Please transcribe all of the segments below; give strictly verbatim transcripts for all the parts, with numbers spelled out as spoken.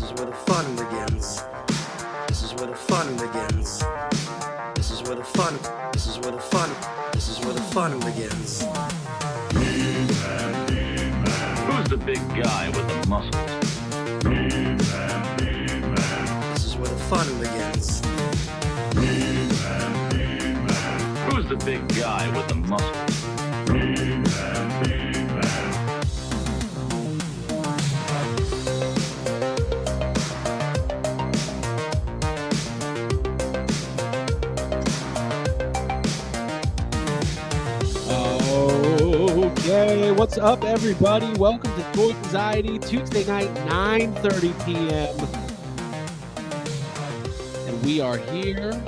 This is where the fun begins. This is where the fun begins. This is where the fun. This is where the fun. This is where the fun begins. Who's the big guy with the muscles? This is where the fun begins. Who's the big guy with the muscles? Hey, what's up, everybody? Welcome to Toy Anxiety, Tuesday night, nine thirty p m And we are here.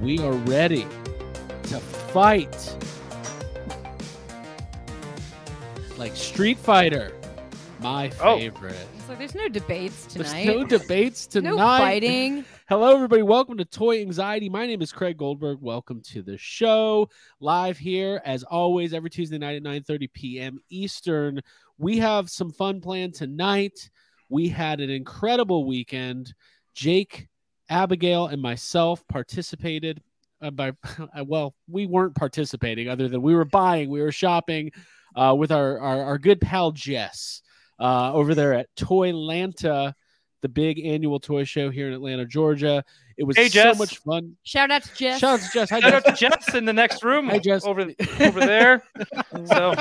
We are ready to fight. Like Street Fighter, my favorite. Oh. It's like there's no debates tonight. There's no debates tonight. No fighting. Hello, everybody. Welcome to Toy Anxiety. My name is Craig Goldberg. Welcome to the show. Live here, as always, every Tuesday night at nine thirty p m Eastern. We have some fun planned tonight. We had an incredible weekend. Jake, Abigail, and myself participated. Uh, by Well, we weren't participating other than we were buying. We were shopping uh, with our, our, our good pal Jess uh, over there at Toylanta, the big annual toy show here in Atlanta, Georgia. It was hey, so much fun. Shout out to Jess. Shout out to Jess. Hi, Shout Jess. out to Jess in the next room. Hi, Jess. Over, over there. So.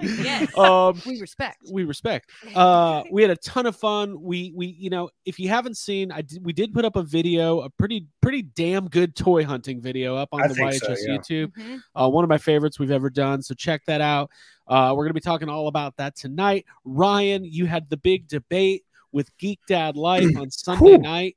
Yes. Um, we respect. We respect. Uh, we had a ton of fun. We, we, you know, if you haven't seen, I did, we did put up a video, a pretty, pretty damn good toy hunting video up on I the Y H S so, yeah. YouTube. Mm-hmm. Uh, one of my favorites we've ever done. So check that out. Uh, we're going to be talking all about that tonight. Ryan, you had the big debate with Geek Dad Life on Sunday night.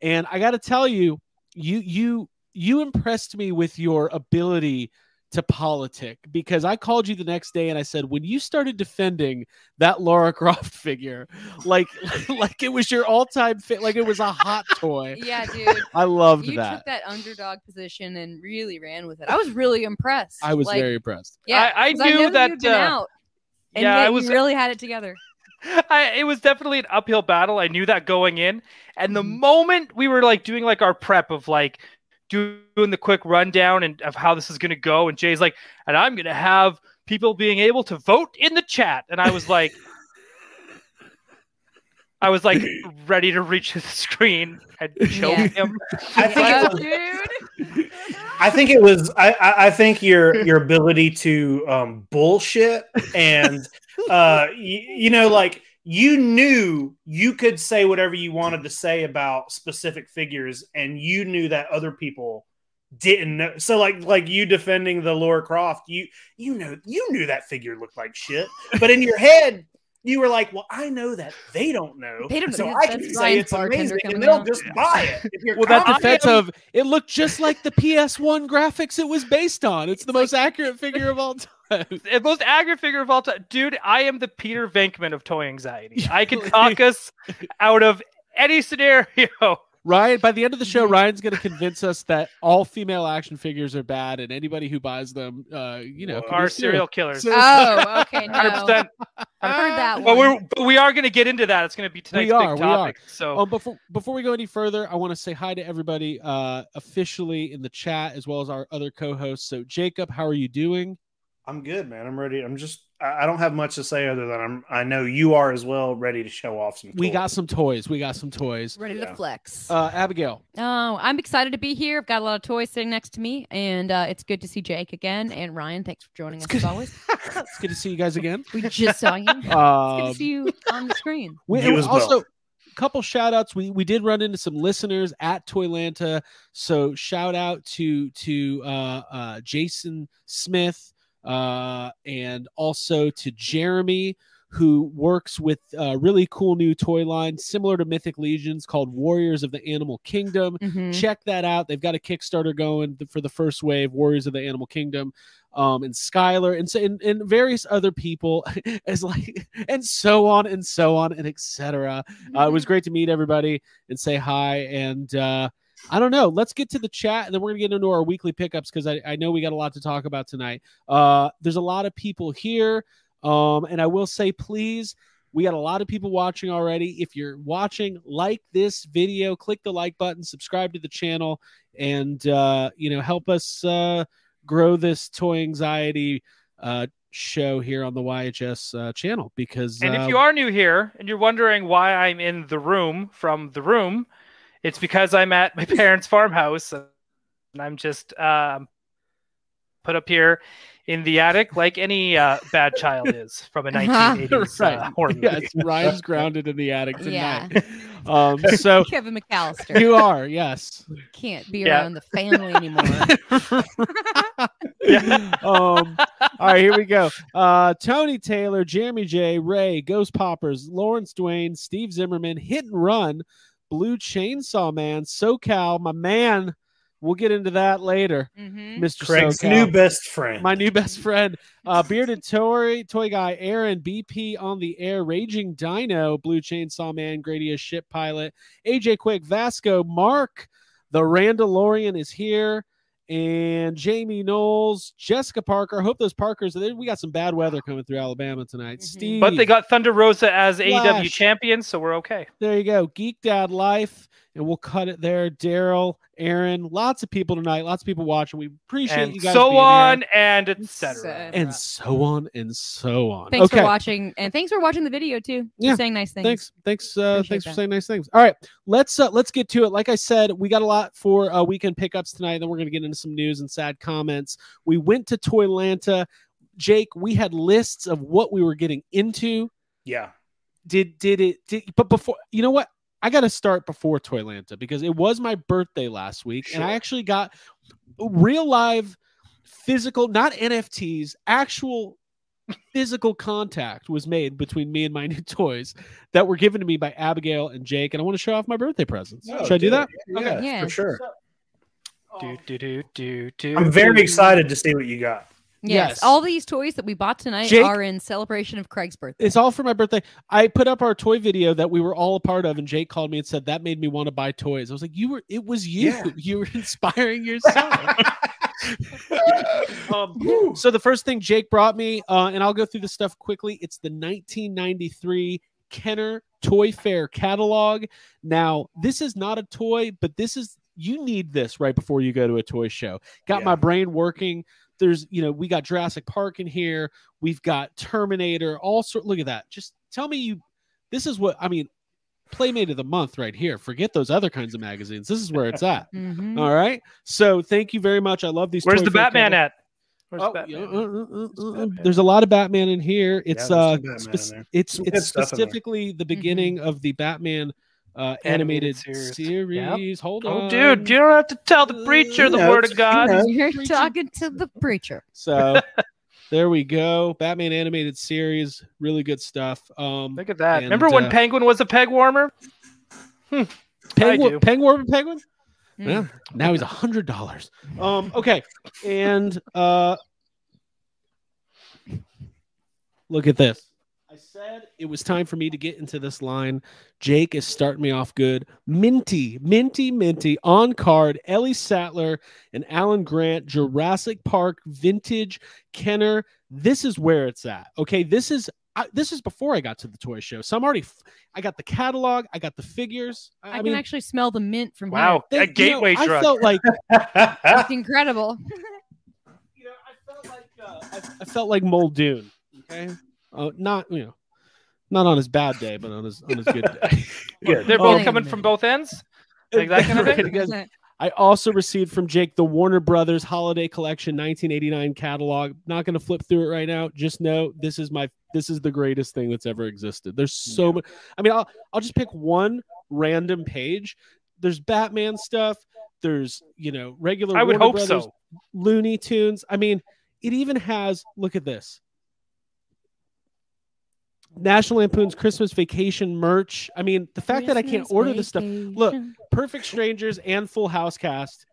And I got to tell you, you you you impressed me with your ability to politic, because I called you the next day and I said, when you started defending that Lara Croft figure, like like it was your all-time fit, like it was a hot toy. Yeah, dude. I loved you that. You took that underdog position and really ran with it. I was really impressed. I was like, very impressed. Yeah, I, I knew, I knew that. You'd been uh, out, and yeah, I was you really had it together. I, it was definitely an uphill battle. I knew that going in. And the moment we were like doing like our prep of like doing the quick rundown and of how this is going to go. And Jay's like, and I'm going to have people being able to vote in the chat. And I was like, I was like ready to reach the screen and show yeah. him. I think, yeah, it was, dude. I think it was, I, I, I think your, your ability to um, bullshit and uh, you, you know, like you knew you could say whatever you wanted to say about specific figures, and you knew that other people didn't know. So like, like you defending the Lara Croft, you, you know, you knew that figure looked like shit, but in your head, you were like, well, I know that they don't know, they don't so know. I can That's say Ryan it's Park amazing, and they'll out. just buy it. If you're well, that defense of, it looked just like the P S one graphics it was based on. It's the most accurate figure of all time. The most accurate figure of all time. Dude, I am the Peter Venkman of Toy Anxiety. I can talk us out of any scenario. Ryan, by the end of the show, Ryan's going to convince us that all female action figures are bad, and anybody who buys them, uh, you know, are serial killers. Oh, okay, no. one hundred percent. I heard that one. But we're but we are going to get into that. It's going to be tonight's we are, big topic. We are. So, oh, before before we go any further, I want to say hi to everybody uh, officially in the chat, as well as our other co-hosts. So, Jacob, how are you doing? I'm good, man. I'm ready. I'm just. I don't have much to say other than I'm. I know you are as well, ready to show off some toys. We got some toys. We got some toys. Ready yeah. to flex. Uh, Abigail. Oh, I'm excited to be here. I've got a lot of toys sitting next to me, and uh, it's good to see Jake again. And Ryan, thanks for joining it's us good. as always. It's good to see you guys again. We just saw you. Um, it's good to see you on the screen. We, you as also, well. Couple shout outs. We we did run into some listeners at Toylanta, so shout out to to uh, uh, Jason Smith. Uh, and also to Jeremy, who works with a really cool new toy line similar to Mythic Legions called Warriors of the Animal Kingdom. Mm-hmm. Check that out. They've got a Kickstarter going for the first wave, Warriors of the Animal Kingdom, um, and Skylar and, and, and various other people as like, and so on and so on and et cetera. Mm-hmm. Uh, it was great to meet everybody and say hi. And, uh, I don't know. Let's get to the chat, and then we're going to get into our weekly pickups, because I, I know we got a lot to talk about tonight. Uh, there's a lot of people here, um, and I will say, please, We got a lot of people watching already. If you're watching, like this video, click the like button, subscribe to the channel, and uh, you know, help us uh, grow this Toy Anxiety uh, show here on the Y H S uh, channel. Because and uh, if you are new here and you're wondering why I'm in the room from the room, it's because I'm at my parents' farmhouse, and I'm just uh, put up here in the attic, like any uh, bad child is from a nineteen eighties right. uh, horror movie. Yes, Ryan's grounded in the attic tonight. Yeah. Um, so Kevin McAllister, you are, yes. You can't be yeah. around the family anymore. yeah. um, all right, here we go. Uh, Tony Taylor, Jamie J, Ray, Ghost Poppers, Lawrence Dwayne, Steve Zimmerman, Hit and Run, Blue Chainsaw Man, SoCal, my man. We'll get into that later. Mm-hmm. Mister Craig's SoCal. New best friend. My new best friend. Uh, Bearded Toy, Toy Guy, Aaron, B P on the Air, Raging Dino, Blue Chainsaw Man, Gradius Ship Pilot, A J Quick, Vasco, Mark, the Randalorian is here, and Jamie Knowles, Jessica Parker. Hope those Parkers are there. We got some bad weather coming through Alabama tonight. Mm-hmm. Steve. But they got Thunder Rosa as A E W champion, so we're okay. There you go. Geek Dad Life. And we'll cut it there. Daryl, Aaron, lots of people tonight. Lots of people watching. We appreciate and you guys. So being on here. And et cetera. And so on and so on. Thanks okay. for watching. And thanks for watching the video too. Yeah. For saying nice things. Thanks. Thanks. Uh, thanks for that. saying nice things. All right. Let's uh, let's get to it. Like I said, we got a lot for uh, weekend pickups tonight. Then we're going to get into some news and sad comments. We went to Toylanta. Jake, we had lists of what we were getting into. Yeah. Did did it did, but before, you know what? I got to start before Toylanta because it was my birthday last week, sure. and I actually got real live physical, not N F Ts, actual physical contact was made between me and my new toys that were given to me by Abigail and Jake, and I want to show off my birthday presents. No, Should dude, I do that? Yeah, okay. yeah. for sure. Do, do, do, do, do, I'm very excited to see what you got. Yes. yes, all these toys that we bought tonight Jake, are in celebration of Craig's birthday. It's all for my birthday. I put up our toy video that we were all a part of, and Jake called me and said that made me want to buy toys. I was like, "You were? It was you. Yeah. You were inspiring yourself." um, so the first thing Jake brought me, uh, and I'll go through the stuff quickly. It's the nineteen ninety-three Kenner Toy Fair catalog. Now, this is not a toy, but this is you need this right before you go to a toy show. Got yeah. my brain working. There's, you know, we got Jurassic Park in here. We've got Terminator, all sorts. Look at that. Just tell me you, this is what, I mean, Playmate of the Month right here. Forget those other kinds of magazines. This is where it's at. mm-hmm. All right. So thank you very much. I love these. Where's the Batman at? Where's oh, Batman? Uh, uh, uh, uh, uh, there's a lot of Batman in here. It's, yeah, uh, spe it's, it's specifically the beginning mm-hmm. of the Batman Uh, animated, animated series. series. Yep. Hold on, oh, dude! You don't have to tell the preacher uh, the word of God. You know, You're preacher. talking to the preacher. So there we go. Batman animated series, really good stuff. Um, Look at that! And, Remember when uh, Penguin was a peg warmer? Hmm. Penguin, peg warmer, Penguin. Mm. Yeah. Now he's a hundred dollars. Um. Okay. And uh, look at this. I said it was time for me to get into this line. Jake is starting me off good. Minty, Minty, Minty, on card, Ellie Sattler and Alan Grant, Jurassic Park, vintage, Kenner. This is where it's at. Okay, this is I, this is before I got to the toy show. So I'm already, I got the catalog, I got the figures. I, I, I can mean, actually smell the mint from wow, here. Wow, a gateway know, drug. I felt like... That's incredible. You know, I felt like, uh, I, I felt like Muldoon, okay? Uh, not you know, not on his bad day, but on his on his good day. yeah, they're both um, coming from both ends. Like that kind of thing. I also received from Jake the Warner Brothers Holiday Collection nineteen eighty-nine catalog. Not going to flip through it right now. Just know this is my this is the greatest thing that's ever existed. There's so yeah. much. I mean, I'll I'll just pick one random page. There's Batman stuff. There's you know regular. I would Warner hope Brothers, so. Looney Tunes. I mean, it even has. Look at this. National Lampoon's Christmas Vacation merch. I mean, the fact Christmas that I can't order this stuff. Look, Perfect Strangers and Full House cast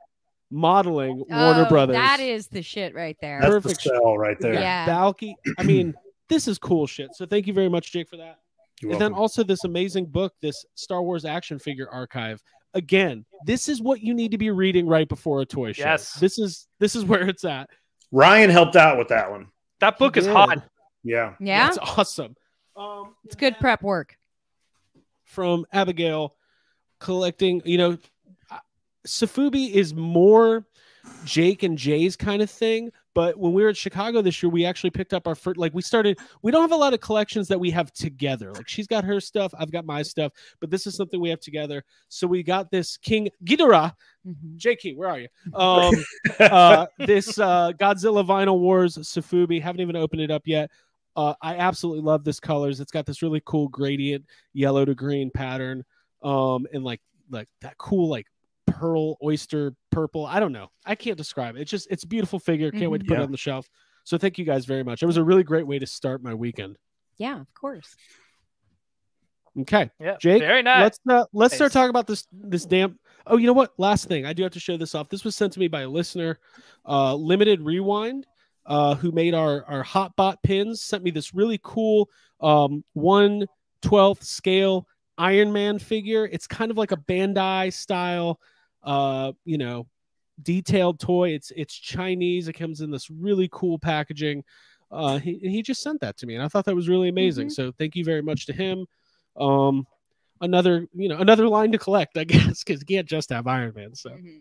modeling oh, Warner Brothers. That is the shit right there. That's Perfect the sell right there. Yeah. Balky. I mean, this is cool shit. So thank you very much, Jake, for that. You're and welcome. Then also this amazing book, this Star Wars action figure archive. Again, this is what you need to be reading right before a toy show. Yes. This is this is where it's at. Ryan helped out with that one. That book he is did. hot. Yeah. Yeah. That's awesome. Um, it's good prep work. From Abigail collecting, you know, Sofubi is more Jake and Jay's kind of thing. But when we were at Chicago this year, we actually picked up our first, like we started, we don't have a lot of collections that we have together. Like she's got her stuff, I've got my stuff, but this is something we have together. So we got this King Ghidorah, J K, where are you? Um, uh, this uh, Godzilla Vinyl Wars Sofubi, haven't even opened it up yet. Uh, I absolutely love this colors. It's got this really cool gradient yellow to green pattern, um, and like like that cool like pearl oyster purple. I don't know. I can't describe it. It's just it's a beautiful figure. Can't mm-hmm. wait to put yeah. it on the shelf. So thank you guys very much. It was a really great way to start my weekend. Yeah, of course. Okay, yeah, Jake. Very nice. Let's uh, let's nice. start talking about this this damn. Oh, you know what? Last thing, I do have to show this off. This was sent to me by a listener, uh, Limited Rewind. Uh, who made our, our hot bot pins, sent me this really cool um, one twelfth scale Iron Man figure. It's kind of like a Bandai style, uh, you know, detailed toy. It's it's Chinese. It comes in this really cool packaging. Uh, he, he just sent that to me, and I thought that was really amazing. Mm-hmm. So thank you very much to him. Um, another, you know, another line to collect, I guess, because you can't just have Iron Man. So. Mm-hmm.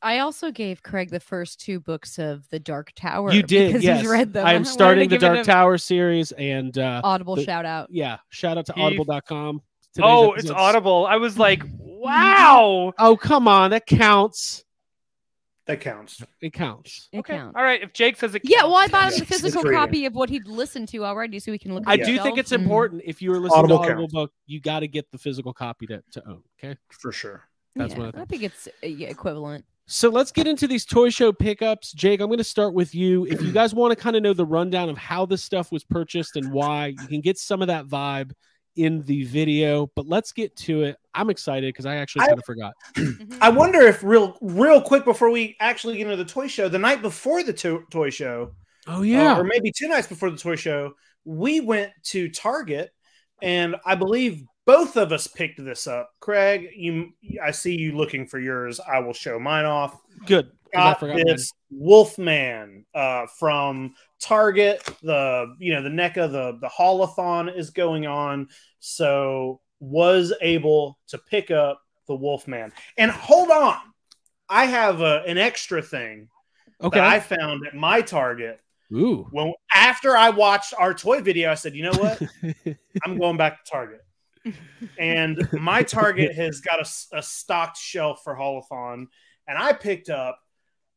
I also gave Craig the first two books of the Dark Tower. You did, because yes. He's read them. I'm starting the Dark Tower series, and uh, Audible the, shout out. Yeah, shout out to audible dot com. Oh, episodes. It's Audible. I was like, wow. Oh, come on, that counts. That counts. It counts. It okay. counts. All right. If Jake says it counts. Yeah, well, I bought him a physical copy of what he'd listened to already, so we can look at it. I do think it's important if you were listening Audible to Audible book, you got to get the physical copy to, to own. Okay. For sure. That's yeah, what I think. I think it's equivalent. So let's get into these toy show pickups. Jake, I'm going to start with you. If you guys want to kind of know the rundown of how this stuff was purchased and why, you can get some of that vibe in the video, but let's get to it. I'm excited because I actually kind of forgot. I wonder if real real quick before we actually get into the toy show, the night before the to toy show, oh yeah, uh, or maybe two nights before the toy show, we went to Target, and I believe both of us picked this up. Craig, you, I see you looking for yours. I will show mine off. Good. Got this mine. Wolfman uh, from Target. The you know the NECA, the the Hallothon is going on, so was able to pick up the Wolfman. And hold on, I have a, an extra thing okay. that I found at my Target. Ooh. Well, after I watched our toy video, I said, you know what, I'm going back to Target. And my Target has got a, a stocked shelf for Hallothon, and I picked up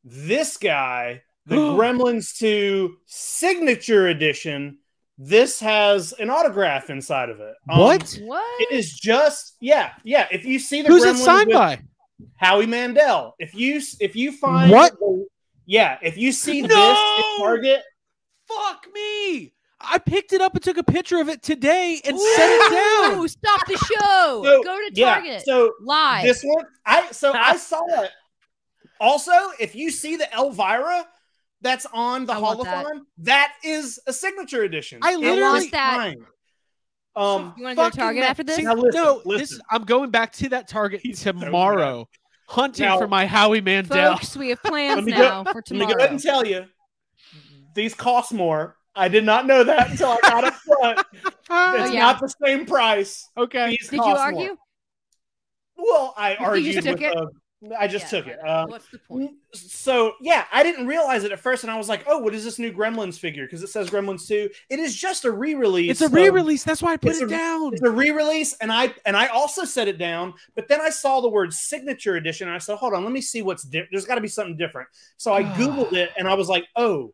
this guy, the Gremlins two Signature Edition. This has an autograph inside of it. Um, what? What? It is just yeah, yeah. If you see the who's Gremlins it signed with by? Howie Mandel. If you if you find what? The, yeah, if you see no! this at Target, fuck me. I picked it up and took a picture of it today and Ooh, set it down. Stop the show. So, go to Target. Yeah, so live. This one, I so I saw it. Also, if you see the Elvira that's on the Hallothon, that. that is a signature edition. I literally lost that. Mine. Um, you want to go to Target after this? See, now listen, no, listen. This, I'm going back to that Target He's tomorrow, so hunting now, for my Howie Mandel. Folks, we have plans now go, for tomorrow. Let me go ahead and tell you, these cost more. I did not know that until I got up front. It's oh, yeah. not the same price. Okay. These did you argue? More. Well, I argued. Just with, uh, I just yeah, took it. Uh, What's the point? So, yeah, I didn't realize it at first, and I was like, oh, what is this new Gremlins figure? Because it says Gremlins two. It is just a re-release. It's a re-release. That's why I put it a, down. It's a re-release, and I and I also set it down, but then I saw the word Signature Edition, and I said, hold on, let me see what's different. There's got to be something different. So I Googled it, and I was like, oh,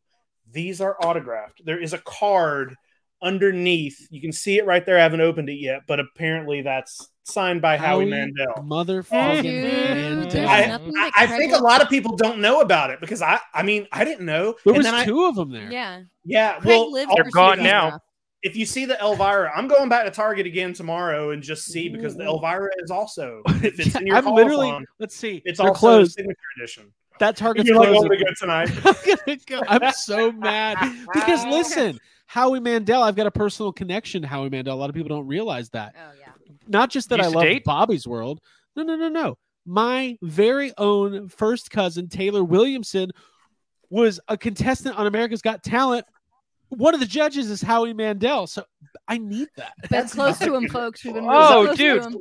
these are autographed. There is a card underneath. You can see it right there. I haven't opened it yet, but apparently that's signed by Howie, Howie Mandel. Motherfucking Mandel. I, I, I think a lot of people don't know about it because I, I mean, I didn't know. There and was then two I, of them there. Yeah. Yeah. Well, they're gone now. If you see the Elvira, I'm going back to Target again tomorrow and just see because Ooh. The Elvira is also. If it's in your I'm literally. On, let's see. It's they're also closed. A signature edition. That Target's You're like, oh, go tonight. I'm, go. I'm so mad because listen, Howie Mandel. I've got a personal connection to Howie Mandel. A lot of people don't realize that. Oh yeah. Not just that you I love Bobby's World. No, no, no, no. My very own first cousin Taylor Williamson was a contestant on America's Got Talent one of the judges is Howie Mandel, so I need that. That's close to him, folks. We've been really oh, close dude, to him.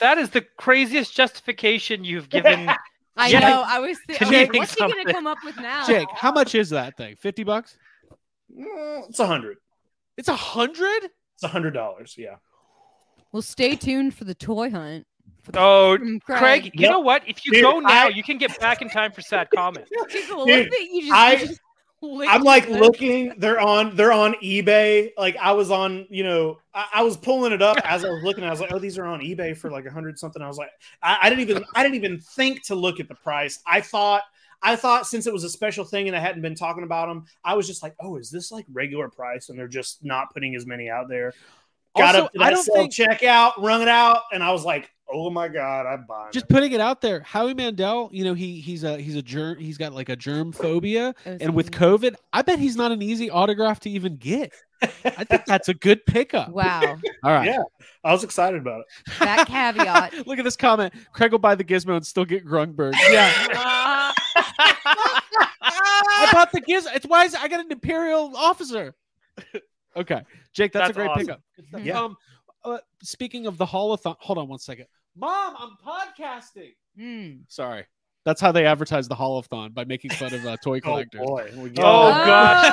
That is the craziest justification you've given. I Jake, know. I was thinking, okay, what's something. he going to come up with now? Jake, how much is that thing? Fifty bucks? Mm, it's a hundred. It's a hundred. It's a hundred dollars. Yeah. Well, stay tuned for the toy hunt. Oh, Craig. Craig, you yep. know what? If you dude, go now, I... you can get back in time for sad comment. People dude, look at you just, I, just I'm like them. looking. They're on. They're on eBay. Like I was on. You know, I, I was pulling it up as I was looking. I was like, oh, these are on eBay for like a hundred something. I was like, I, I didn't even. I didn't even think to look at the price. I thought. I thought since it was a special thing and I hadn't been talking about them, I was just like, oh, is this like regular price? And they're just not putting as many out there. Got also, up to that I don't think checkout, rung it out, and I was like, oh my god, I'm buying. Just it. putting it out there, Howie Mandel. You know, he he's a he's a germ. He's got like a germ phobia, and with COVID, I bet he's not an easy autograph to even get. I think that's a good pickup. Wow. All right. Yeah, I was excited about it. That caveat. Look at this comment. Craig will buy the Gizmo and still get Grungberg. Yeah. I bought the Gizmo. It's why I got an Imperial officer. Okay, Jake, that's, that's a great awesome. pickup. Mm-hmm. Yeah. Um, uh, speaking of the Hallothon, hold on one second. Mom, I'm podcasting. Mm. Sorry. That's how they advertise the Hallothon, by making fun of uh, toy collectors. Oh, boy. Oh, gosh.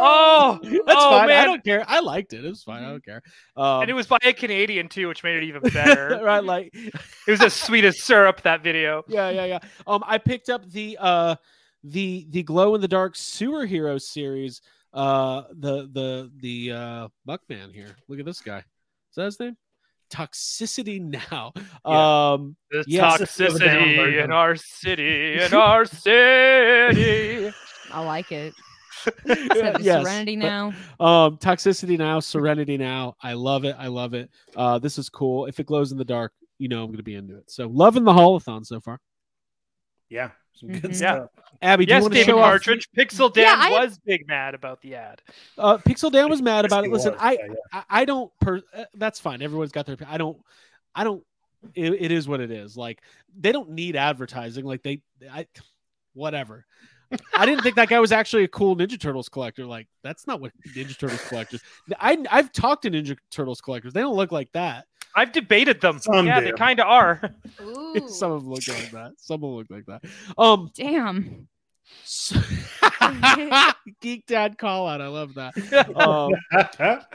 Oh, that's oh, fine. Man. I don't care. I liked it. It was fine. I don't care. Um, and it was by a Canadian, too, which made it even better. Right, like it was as sweet as syrup, that video. Yeah, yeah, yeah. Um, I picked up the uh, the the glow-in-the-dark sewer hero series. Uh, the the the uh, Buckman here. Look at this guy. Is that his name? Toxicity Now. Yeah. Um, the yes, toxicity in our city, in our city. I like it. Yes, Serenity Now. But, um, Toxicity Now, Serenity Now. I love it. I love it. Uh, this is cool. If it glows in the dark, you know I'm going to be into it. So loving the Hallothon so far. Yeah. Some good mm-hmm. stuff. Yeah. Abby, do yes, you want to David show Partridge. Off? Pixel Dan yeah, I... was big mad about the ad. Uh, Pixel Dan was mad about it. Listen, I, yeah, yeah. I, I don't. Per uh, that's fine. Everyone's got their. I don't. I don't. It, it is what it is. Like they don't need advertising. Like they. I. Whatever. I didn't think that guy was actually a cool Ninja Turtles collector. Like that's not what Ninja Turtles collectors. I I've talked to Ninja Turtles collectors. They don't look like that. I've debated them. Some yeah, do. They kind of are. Ooh. Some of them look like that. Some of them look like that. Um, Damn. So Geek Dad call out. I love that. Um,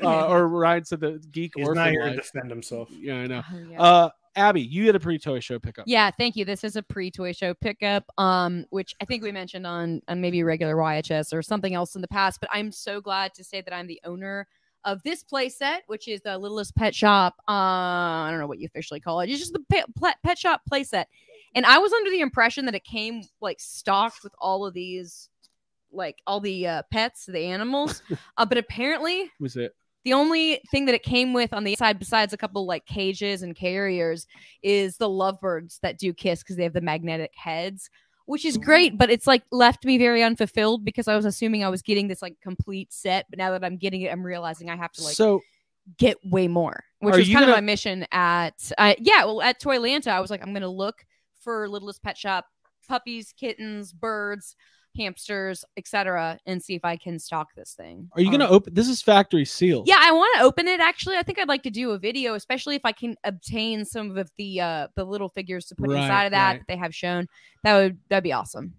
uh, or Ryan said the Geek He's Orphan He's not here life. to defend himself. Yeah, I know. Oh, yeah. Uh, Abby, you had a pre-toy show pickup. Yeah, thank you. This is a pre-toy show pickup, um, which I think we mentioned on, on maybe regular Y H S or something else in the past. But I'm so glad to say that I'm the owner of this play set, which is the Littlest Pet Shop. Uh, I don't know what you officially call it. It's just the pet, pet shop play set. And I was under the impression that it came like stocked with all of these, like all the uh, pets, the animals. Uh, but apparently was it the only thing that it came with on the inside, besides a couple like cages and carriers, is the lovebirds that do kiss because they have the magnetic heads, which is great, but it's like left me very unfulfilled because I was assuming I was getting this like complete set. But now that I'm getting it, I'm realizing I have to like so, get way more, which is kind gonna... of my mission at, uh, yeah, well, at Toylanta, I was like, I'm going to look for Littlest Pet Shop, puppies, kittens, birds, hamsters, et cetera, and see if I can stock this thing. Are you um, going to open? This is factory sealed. Yeah, I want to open it. Actually, I think I'd like to do a video, especially if I can obtain some of the uh, the little figures to put right, inside of that, right. that they have shown. That would that'd be awesome.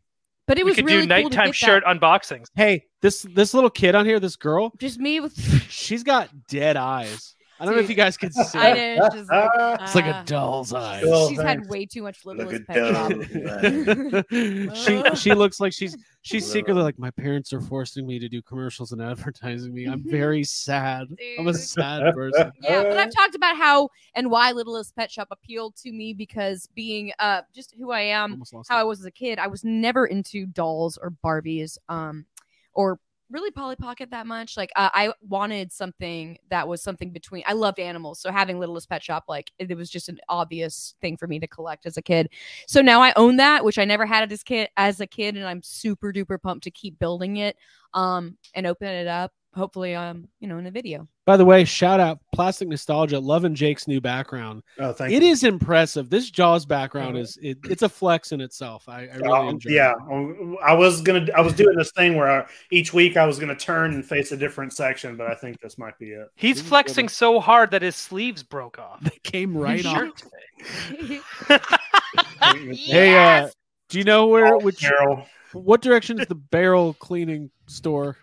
But it we was could really do nighttime cool shirt that. unboxings. Hey, this this little kid on here, this girl, just me with. She's got dead eyes. I don't Dude, know if you guys can see. I it. Know, she's like, uh, it's like a doll's eyes. She's thanks. had way too much Littlest Pet Shop. she she looks like she's she's secretly like, my parents are forcing me to do commercials and advertising me. I'm very sad. Dude. I'm a sad person. Yeah, but I've talked about how and why Littlest Pet Shop appealed to me because being uh just who I am, how it. I was as a kid, I was never into dolls or Barbies, um, or really Polly Pocket that much. Like uh, I wanted something that was something between. I loved animals, so having Littlest Pet Shop, like it, it was just an obvious thing for me to collect as a kid. So now I own that, which I never had as kid as a kid, and I'm super duper pumped to keep building it um and open it up hopefully, um, you know, in a video. By the way, shout out Plastic Nostalgia, loving Jake's new background. Oh, thank it you. It is impressive. This Jaws background oh. is it, it's a flex in itself. I, I really um, enjoy. Yeah, it. I was gonna. I was doing this thing where I, each week I was gonna turn and face a different section, but I think this might be it. He's Didn't flexing it. so hard that his sleeves broke off. They came right off. Hey, uh, do you know where? Oh, which Carol. What direction is the barrel cleaning store?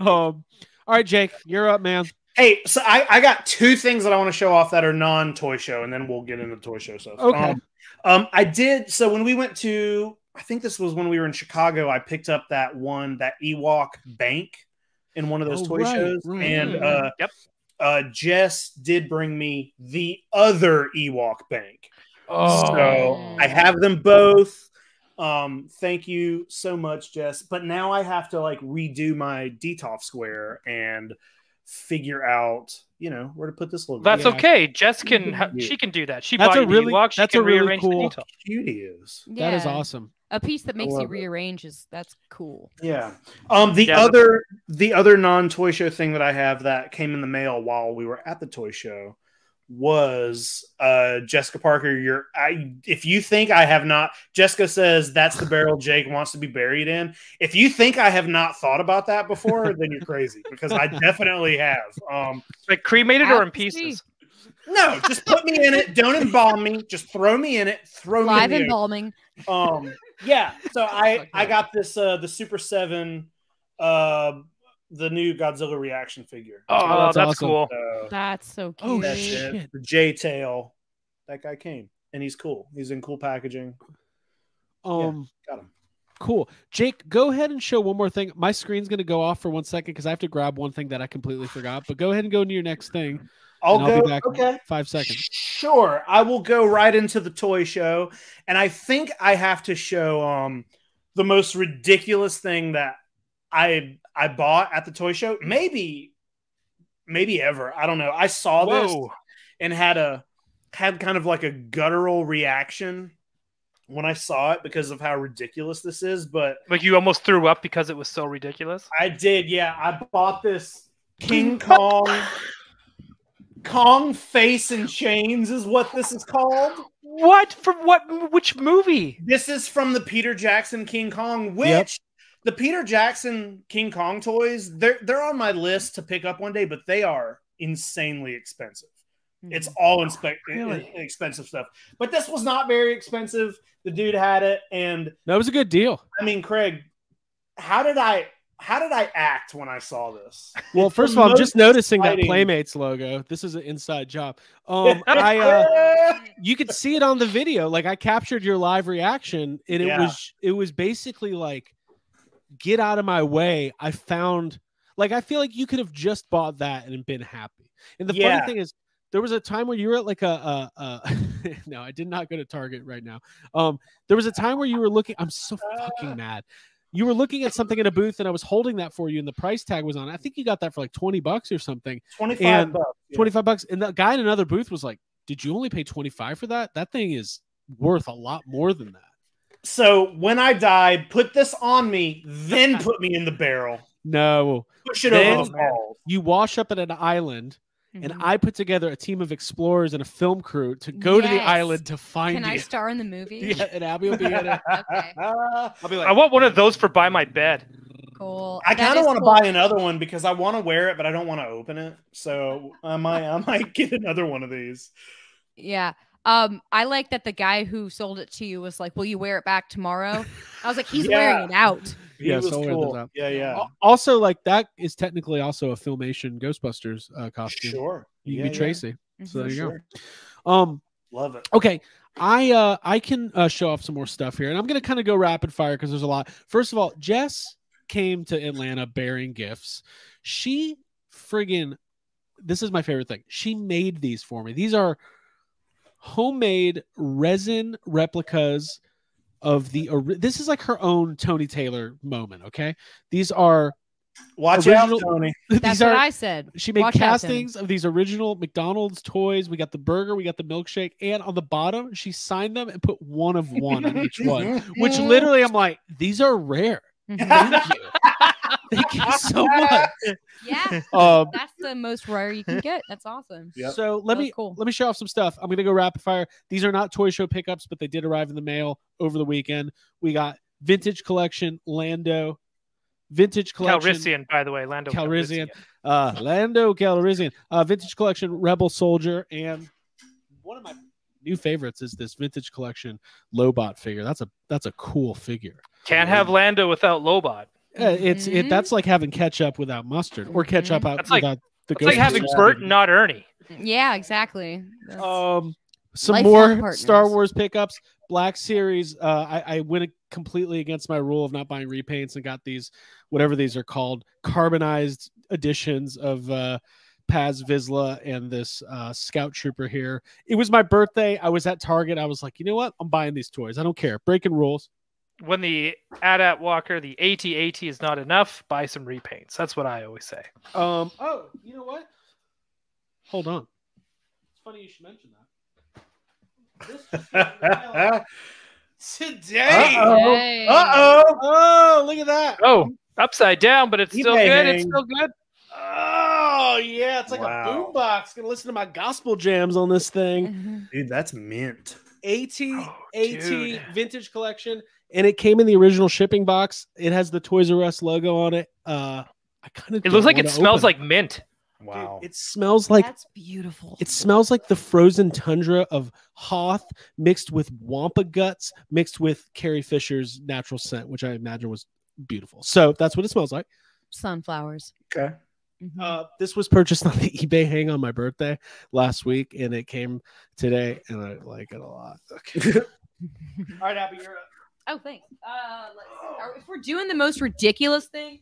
um, all right, Jake, you're up, man. Hey, so I, I got two things that I want to show off that are non-toy show, and then we'll get into the toy show stuff. Okay. Um, um, I did, so when we went to, I think this was when we were in Chicago, I picked up that one, that Ewok bank in one of those oh, toy right, shows. Right, and right. Uh, yep. uh, Jess did bring me the other Ewok bank. Oh. So I have them both. Um, thank you so much, Jess. But now I have to like redo my D T O F square and figure out, you know, where to put this little. That's yeah. okay. Jess can ha- she can do that. She that's bought a really walk. She that's can a really rearrange cool. The D T O F. Yeah. That is awesome. A piece that makes you rearrange it. is that's cool. Yeah. Um. The yeah, other the other non toy show thing that I have that came in the mail while we were at the toy show was uh Jessica Parker. You're I if you think I have not, Jessica says that's the barrel Jake wants to be buried in. If you think I have not thought about that before, then you're crazy, because I definitely have. Um like cremated or in pieces? No, just put me in it. Don't embalm me. Just throw me in it. Throw live me in embalming. It. Um yeah. So I okay. I got this uh the Super seven uh the new Godzilla reaction figure. Oh, oh that's, that's awesome. Cool. So, that's so cute. Oh, that's it. The J-Tail. That guy came, and he's cool. He's in cool packaging. Um, yeah, got him. Cool. Jake, go ahead and show one more thing. My screen's going to go off for one second because I have to grab one thing that I completely forgot. But go ahead and go into your next thing. I'll, I'll go. Be back okay. In five seconds. Sure. I will go right into the toy show, and I think I have to show um the most ridiculous thing that I. I bought at the toy show, maybe, maybe ever. I don't know. I saw Whoa. this and had a had kind of like a guttural reaction when I saw it because of how ridiculous this is. But like you almost threw up because it was so ridiculous. I did, yeah. I bought this King Kong Kong Face and Chains is what this is called. What from what? Which movie? This is from the Peter Jackson King Kong, which. Yep. The Peter Jackson King Kong toys, they're, they're on my list to pick up one day, but they are insanely expensive. It's all inspe- really? expensive stuff. But this was not very expensive. The dude had it, and that was a good deal. I mean, Craig, how did I how did I act when I saw this? Well, first of all, I'm just noticing exciting. that Playmates logo. This is an inside job. Um, I uh, you could see it on the video. Like I captured your live reaction, and it yeah. was it was basically like, get out of my way. I found like I feel like you could have just bought that and been happy. And the yeah. funny thing is, there was a time where you were at like a, a, a no, I did not go to Target right now. Um, there was a time where you were looking. I'm so fucking mad. You were looking at something in a booth, and I was holding that for you, and the price tag was on. I think you got that for like twenty bucks or something. Twenty-five bucks. Yeah. Twenty-five bucks. And the guy in another booth was like, "Did you only pay twenty-five for that? That thing is worth a lot more than that." So when I die, put this on me, then put me in the barrel. No. Push it over the walls. You wash up at an island, mm-hmm. and I put together a team of explorers and a film crew to go yes. to the island to find Can you. Can I star in the movie? Yeah, and Abby will be in it. Okay. I'll be like, I want one of those for by my bed. Cool. I kind of want to cool. buy another one because I want to wear it, but I don't want to open it. So I might, I might get another one of these. Yeah. Um, I like that the guy who sold it to you was like, "Will you wear it back tomorrow?" I was like, "He's yeah. wearing it out." He yeah, so cool. out. yeah, yeah. Also, like that is technically also a Filmation Ghostbusters uh, costume. Sure, you yeah, can be yeah. Tracy. Mm-hmm. So there you sure. go. Um, love it. Okay, I uh, I can uh, show off some more stuff here, and I'm gonna kind of go rapid fire because there's a lot. First of all, Jess came to Atlanta bearing gifts. She friggin', this is my favorite thing. She made these for me. These are homemade resin replicas of the this is like her own Tony Taylor moment. Okay, these are watch original, out Tony that's what are, I said she made watch castings out, of these original McDonald's toys. We got the burger, we got the milkshake, and on the bottom she signed them and put one of one on each one, which literally I'm like, these are rare. Thank you. Thank you so much. Yeah, um, that's the most rare you can get. That's awesome. Yep. So let me cool. let me show off some stuff. I'm gonna go rapid fire. These are not toy show pickups, but they did arrive in the mail over the weekend. We got vintage collection Lando, vintage collection Calrissian, by the way, Lando Calrissian, Calrissian. Uh, Lando Calrissian, uh, vintage collection Rebel Soldier, and one of my new favorites is this vintage collection Lobot figure. That's a that's a cool figure. Can't have Lando without Lobot. Yeah, it's mm-hmm. it. That's like having ketchup without mustard, or ketchup out that's without like, the. It's like having Bert, not Ernie. Yeah, exactly. That's um, some more partners. Star Wars pickups. Black Series. Uh, I, I went completely against my rule of not buying repaints and got these, whatever these are called, carbonized editions of. Uh, Paz Vizsla and this uh, scout trooper here. It was my birthday. I was at Target. I was like, you know what? I'm buying these toys. I don't care. Breaking rules. When the AT-AT Walker, the AT-AT is not enough, buy some repaints. That's what I always say. Um. Oh, you know what? Hold on. It's funny you should mention that. This today. Uh-oh. Hey. Uh-oh. Oh, look at that. Oh, upside down, but it's still good. It's still good. Oh yeah, it's like wow. a boombox. Gonna listen to my gospel jams on this thing, dude. That's mint. AT oh, A T dude. vintage collection, and it came in the original shipping box. It has the Toys R Us logo on it. Uh, I kind of. It looks like it smells open. like mint. Wow, dude, it smells like that's beautiful. It smells like the frozen tundra of Hoth mixed with Wampa guts, mixed with Carrie Fisher's natural scent, which I imagine was beautiful. So that's what it smells like. Sunflowers. Okay. Mm-hmm. Uh, this was purchased on the eBay hang on my birthday last week, and it came today, and I like it a lot. Okay. All right, Abby, you're up. Oh, thanks. Uh, let's, are, if we're doing the most ridiculous thing,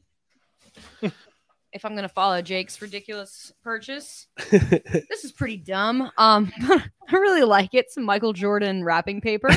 if I'm gonna follow Jake's ridiculous purchase, this is pretty dumb. Um, I really like it. Some Michael Jordan wrapping paper.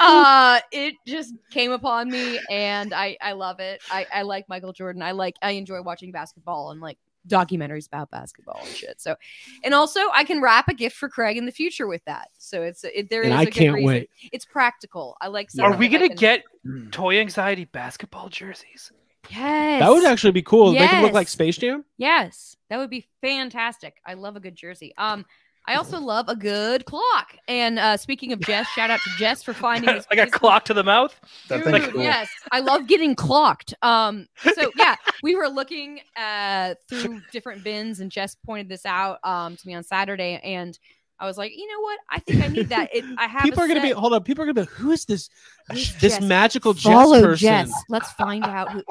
uh, it just came upon me, and I, I love it. I, I like Michael Jordan. I like I enjoy watching basketball and like documentaries about basketball and shit. So, and also I can wrap a gift for Craig in the future with that. So it's it, there and is. I a can't good reason. wait. It's practical. I like. Are we gonna can... get Toy Anxiety basketball jerseys? Yes. That would actually be cool. Yes. Make it look like Space Jam. Yes. That would be fantastic. I love a good jersey. Um, I also love a good clock. And uh, speaking of Jess, shout out to Jess for finding his like a clock to the mouth. Dude, like cool. Yes. I love getting clocked. Um, so yeah, we were looking uh through different bins, and Jess pointed this out um to me on Saturday, and I was like, you know what? I think I need that. It, I have. People are going to be hold on. People are going to be. Who is this? This Jess. magical Jess Follow person? Jess. Let's find out. Who,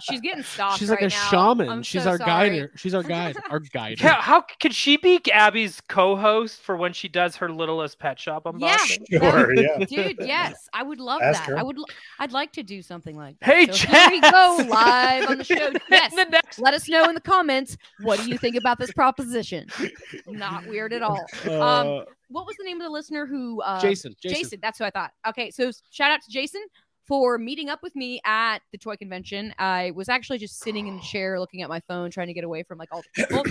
she's getting stopped. She's like right a now. shaman. I'm she's so our guide. She's our guide. Our guide. How, how could she be Abby's co-host for when she does her Littlest Pet Shop unboxing? Yeah, sure, would, yeah. dude. Yes, I would love Ask that. Her. I would. I'd like to do something like that. Hey, so Jess. Here we go live on the show. Yes. The next Let us know in the comments what do you think about this proposition. Not weird at all. Uh, Um, what was the name of the listener who uh, Jason, Jason Jason that's who I thought. Okay, so shout out to Jason for meeting up with me at the toy convention. I was actually just sitting in the chair looking at my phone trying to get away from like all the people,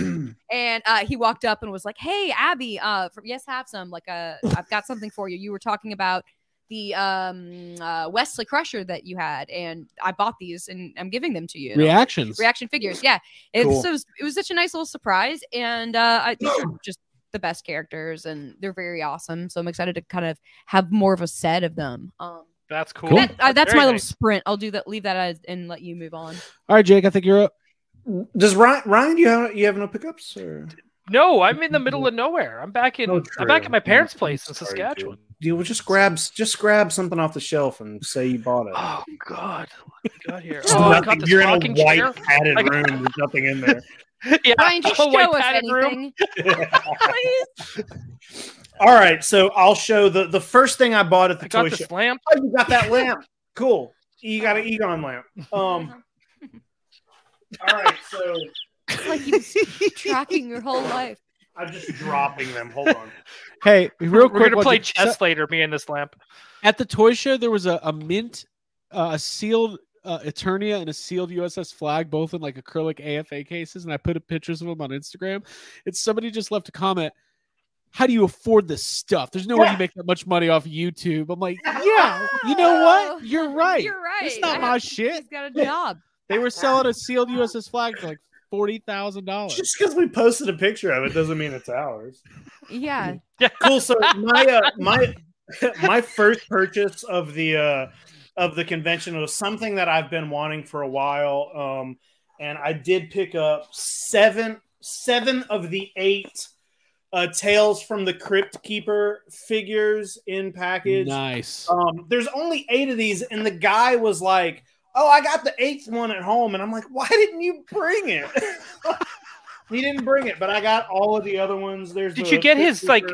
and uh, he walked up and was like, hey Abby, uh, from Yes Have Some, like uh, I've got something for you. You were talking about the um, uh, Wesley Crusher that you had, and I bought these and I'm giving them to you. Reactions. Reaction figures, yeah. It, cool. so it, was, it was such a nice little surprise, and uh, I just the best characters, and they're very awesome, so I'm excited to kind of have more of a set of them. Um that's cool. That, that's, uh, that's my little nice. sprint. I'll do that, leave that as, and let you move on. All right, Jake, I think you're up. Does Ryan, Ryan you have you have no pickups or no? I'm in the middle of nowhere. I'm back in no I'm back at my parents' place in Saskatchewan. You will just grab just grab something off the shelf and say you bought it. Oh god, what I got here. Oh, I got this you're in a white chair. padded room. There's nothing in there. Yeah, Ryan, just show us anything. Please. All right, so I'll show the the first thing I bought at the I toy got this show. Lamp. Oh, you got that lamp. Cool. You got an Egon lamp. Um. All right, so it's like you're tracking your whole life. I'm just dropping them. Hold on. Hey, real quick, we're gonna play chess later. Me and this lamp. At the toy show, there was a a mint, uh, a sealed. Uh, Eternia and a sealed U S S flag, both in like acrylic A F A cases, and I put up pictures of them on Instagram. And somebody just left a comment, how do you afford this stuff? There's no yeah. way you make that much money off YouTube. I'm like, yeah, you know what? You're right. You're right. It's not I my shit. He's got a job. They were selling a sealed U S S flag for like forty thousand dollars. Just because we posted a picture of it doesn't mean it's ours. Yeah. Yeah. Cool. So my uh, my my first purchase of the uh, of the convention was something that I've been wanting for a while, um, and I did pick up seven seven of the eight. Uh, Tales from the Crypt Keeper figures in package. Nice. Um, there's only eight of these, and the guy was like, "Oh, I got the eighth one at home," and I'm like, "Why didn't you bring it?" He didn't bring it, but I got all of the other ones. There's. Did the you get his like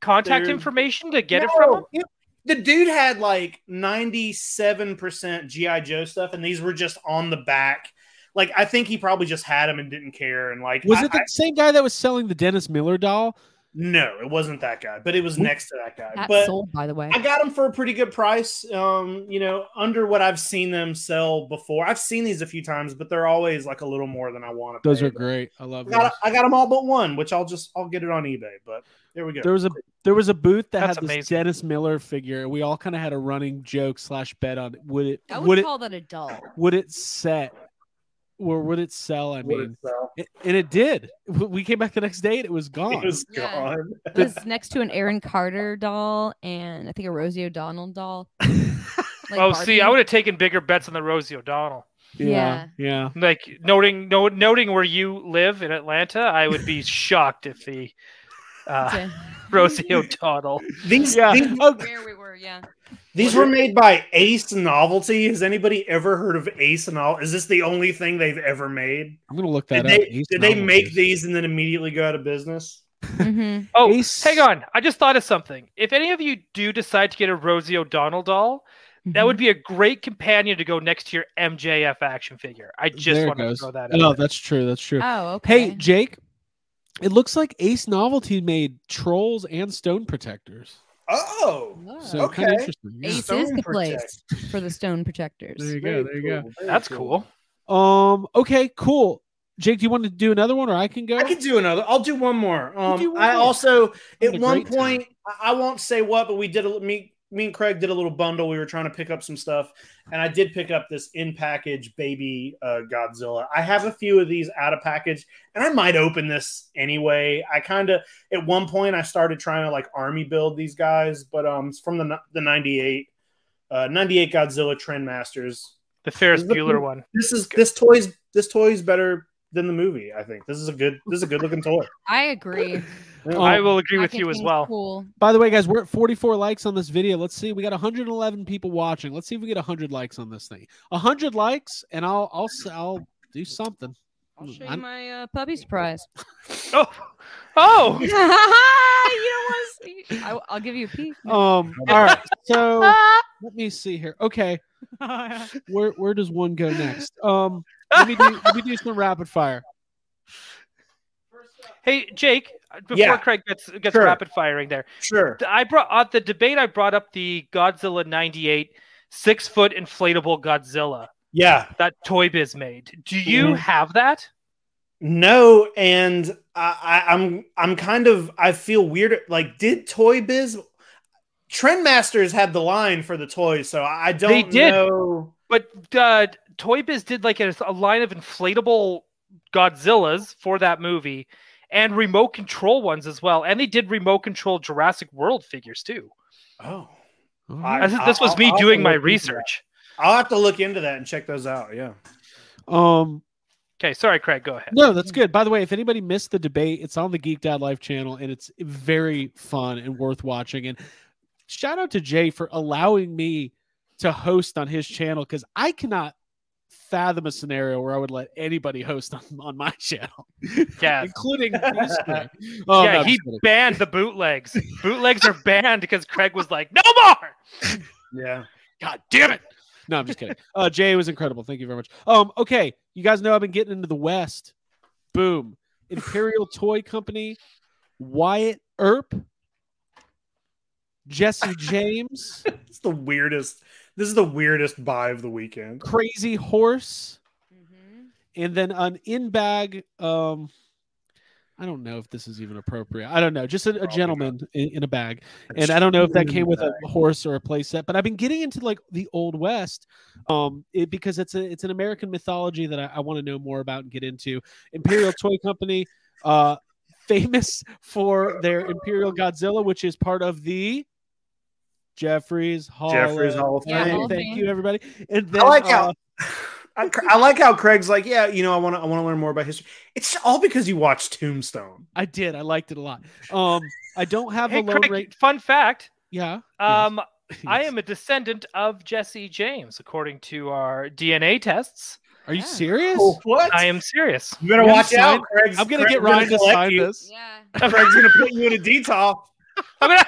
contact there's... information to get no, it from him? The dude had like ninety-seven percent G I Joe stuff, and these were just on the back. Like, I think he probably just had him and didn't care. And like, was I, it the I, same guy that was selling the Dennis Miller doll? No, it wasn't that guy, but it was Ooh, next to that guy. That but sold, by the way. I got them for a pretty good price. Um, you know, under what I've seen them sell before. I've seen these a few times, but they're always like a little more than I want to. Those pay, are great. I love. I got, I got them all but one, which I'll just I'll get it on eBay. But there we go. There was a there was a booth that That's had this amazing. Dennis Miller figure. We all kind of had a running joke slash bet on would it. I would, would call it, that a doll. Would it set? Or would it sell? I would mean, it sell? It, and it did. We came back the next day and it was gone. It was yeah. gone. It was next to an Aaron Carter doll and I think a Rosie O'Donnell doll. Like oh, Barbie. See, I would have taken bigger bets on the Rosie O'Donnell. Yeah, yeah. Like noting, no, noting where you live in Atlanta, I would be shocked if the uh, okay. Rosie O'Donnell. These, yeah. these oh. where we were, yeah. These were made by Ace Novelty. Has anybody ever heard of Ace Novelty? Is this the only thing they've ever made? I'm gonna look that did up. They, did they make these and then immediately go out of business? Mm-hmm. Oh, Ace. Hang on! I just thought of something. If any of you do decide to get a Rosie O'Donnell doll, mm-hmm. that would be a great companion to go next to your M J F action figure. I just want to throw that out. No, that's true. That's true. Oh, okay. Hey, Jake. It looks like Ace Novelty made Trolls and Stone Protectors. Oh, so okay. Kind of interesting. Yeah. Ace stone is the place protect. for the stone protectors. There you go. There you go. Very That's cool. cool. Um. Okay. Cool. Jake, do you want to do another one, or I can go? I can do another. I'll do one more. Um. One I more. also That's at one point time. I won't say what, but we did a me me and Craig did a little bundle. We were trying to pick up some stuff, and I did pick up this in package baby uh, Godzilla. I have a few of these out of package, and I might open this anyway. I kind of at one point I started trying to like army build these guys, but um, it's from the the ninety-eight uh, ninety-eight Godzilla Trendmasters, the Ferris Bueller one. This is this toy's this toy's better than the movie. I think this is a good this is a good looking toy. I agree. Um, I will agree with you as well. Cool. By the way, guys, we're at forty-four likes on this video. Let's see. We got one hundred eleven people watching. Let's see if we get one hundred likes on this thing. one hundred likes, and I'll I'll, I'll do something. I'll show I'm... you my uh, puppy surprise. Oh. Oh. You don't want to see. I'll give you a peek. Um, all right. So let me see here. Okay. Where where does one go next? Um, let me do, let me do some rapid fire. Hey, Jake, before yeah. Craig gets gets sure. rapid firing there. Sure. I brought uh, the debate. I brought up the Godzilla ninety-eight six foot inflatable Godzilla. Yeah, that Toy Biz made. Do you mm-hmm. have that? No, and I, I, I'm I'm kind of I feel weird. Like, did Toy Biz Trendmasters had the line for the toys? So I don't they did, know. But uh, Toy Biz did like a, a line of inflatable Godzillas for that movie and remote control ones as well, and they did remote control Jurassic World figures too. Oh, I, I, this was I'll, me I'll doing my research. I'll have to look into that and check those out. Yeah. Um. Okay, sorry, Craig. Go ahead. No, that's good. By the way, if anybody missed the debate, it's on the Geek Dad Life channel, and it's very fun and worth watching. And shout out to Jay for allowing me to host on his channel because I cannot fathom a scenario where I would let anybody host on, on my channel, yeah, including oh, yeah. No, he banned the bootlegs. Bootlegs are banned because Craig was like, "No more." Yeah. God damn it. No, I'm just kidding. Uh, Jay was incredible. Thank you very much. Um, okay, you guys know I've been getting into the West. Boom, Imperial Toy Company, Wyatt Earp, Jesse James. It's the weirdest. This is the weirdest buy of the weekend. Crazy Horse. Mm-hmm. And then an in-bag um, I don't know if this is even appropriate. I don't know. Just a, a gentleman in, in a bag. And I don't know if that came with a horse or a play set, but I've been getting into like the Old West um, it, because it's a, it's an American mythology that I, I want to know more about and get into. Imperial Toy Company, uh, famous for their Imperial Godzilla, which is part of the Jeffries Hall, Jeffries Hall of Fame. Yeah, thank you, everybody. And then, I like how... Uh, I, I like how Craig's like, yeah, you know, I want to I want to learn more about history. It's all because you watched Tombstone. I did. I liked it a lot. Um, I don't have hey, a low Craig, rate. Fun fact. Yeah. Um, yes. I am a descendant of Jesse James, according to our D N A tests. Are you yeah. serious? Oh, what? I am serious. You better watch out, Craig. I'm gonna Craig's get Ryan to sign you. this. Yeah. Craig's gonna put you in a detox. I'm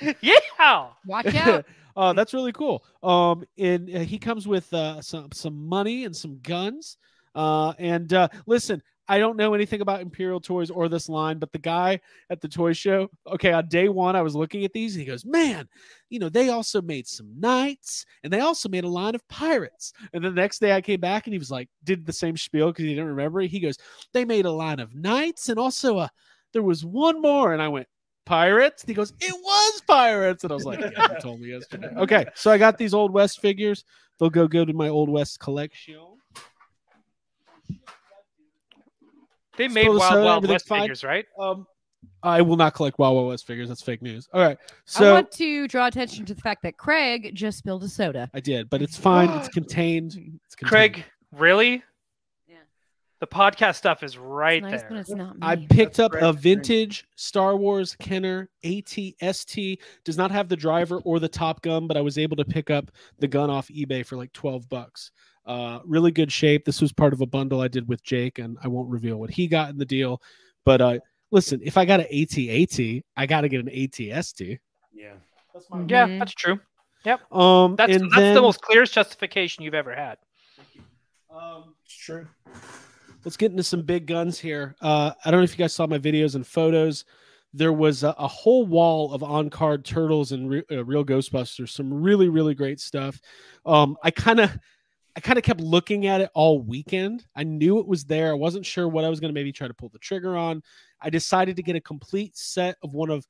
gonna... yeah. Watch out. Uh, that's really cool. Um, and uh, he comes with uh, some some money and some guns. Uh, and uh, listen, I don't know anything about Imperial Toys or this line, but the guy at the toy show, okay, on day one, I was looking at these, and he goes, man, you know, they also made some knights, and they also made a line of pirates. And the next day I came back, and he was like, did the same spiel because he didn't remember it. He goes, they made a line of knights, and also uh, there was one more. And I went, pirates? And he goes, it was pirates. And I was like, yeah, you told me yesterday. Okay, so I got these Old West figures. They'll go go to my Old West collection. They made Suppose Wild so, Wild West fine. figures, right? Um, I will not collect Wild Wild West figures. That's fake news. All right. So I want to draw attention to the fact that Craig just spilled a soda. I did, but it's fine. It's contained. It's contained. Craig, really? The podcast stuff is right nice, there. I picked That's up a vintage thing. Star Wars Kenner A T S T. Does not have the driver or the top gun, but I was able to pick up the gun off eBay for like twelve bucks. Uh, really good shape. This was part of a bundle I did with Jake, and I won't reveal what he got in the deal. But uh, listen, if I got an AT-AT, I got to get an A T S T. Yeah, that's my yeah, that's true. Yep. Um, that's that's then... the most clearest justification you've ever had. Thank you. Um, it's true. Let's get into some big guns here. Uh, I don't know if you guys saw my videos and photos. There was a, a whole wall of on-card Turtles and re uh, real Ghostbusters. Some really, really great stuff. Um, I kind of, I kind of kept looking at it all weekend. I knew it was there. I wasn't sure what I was going to maybe try to pull the trigger on. I decided to get a complete set of one of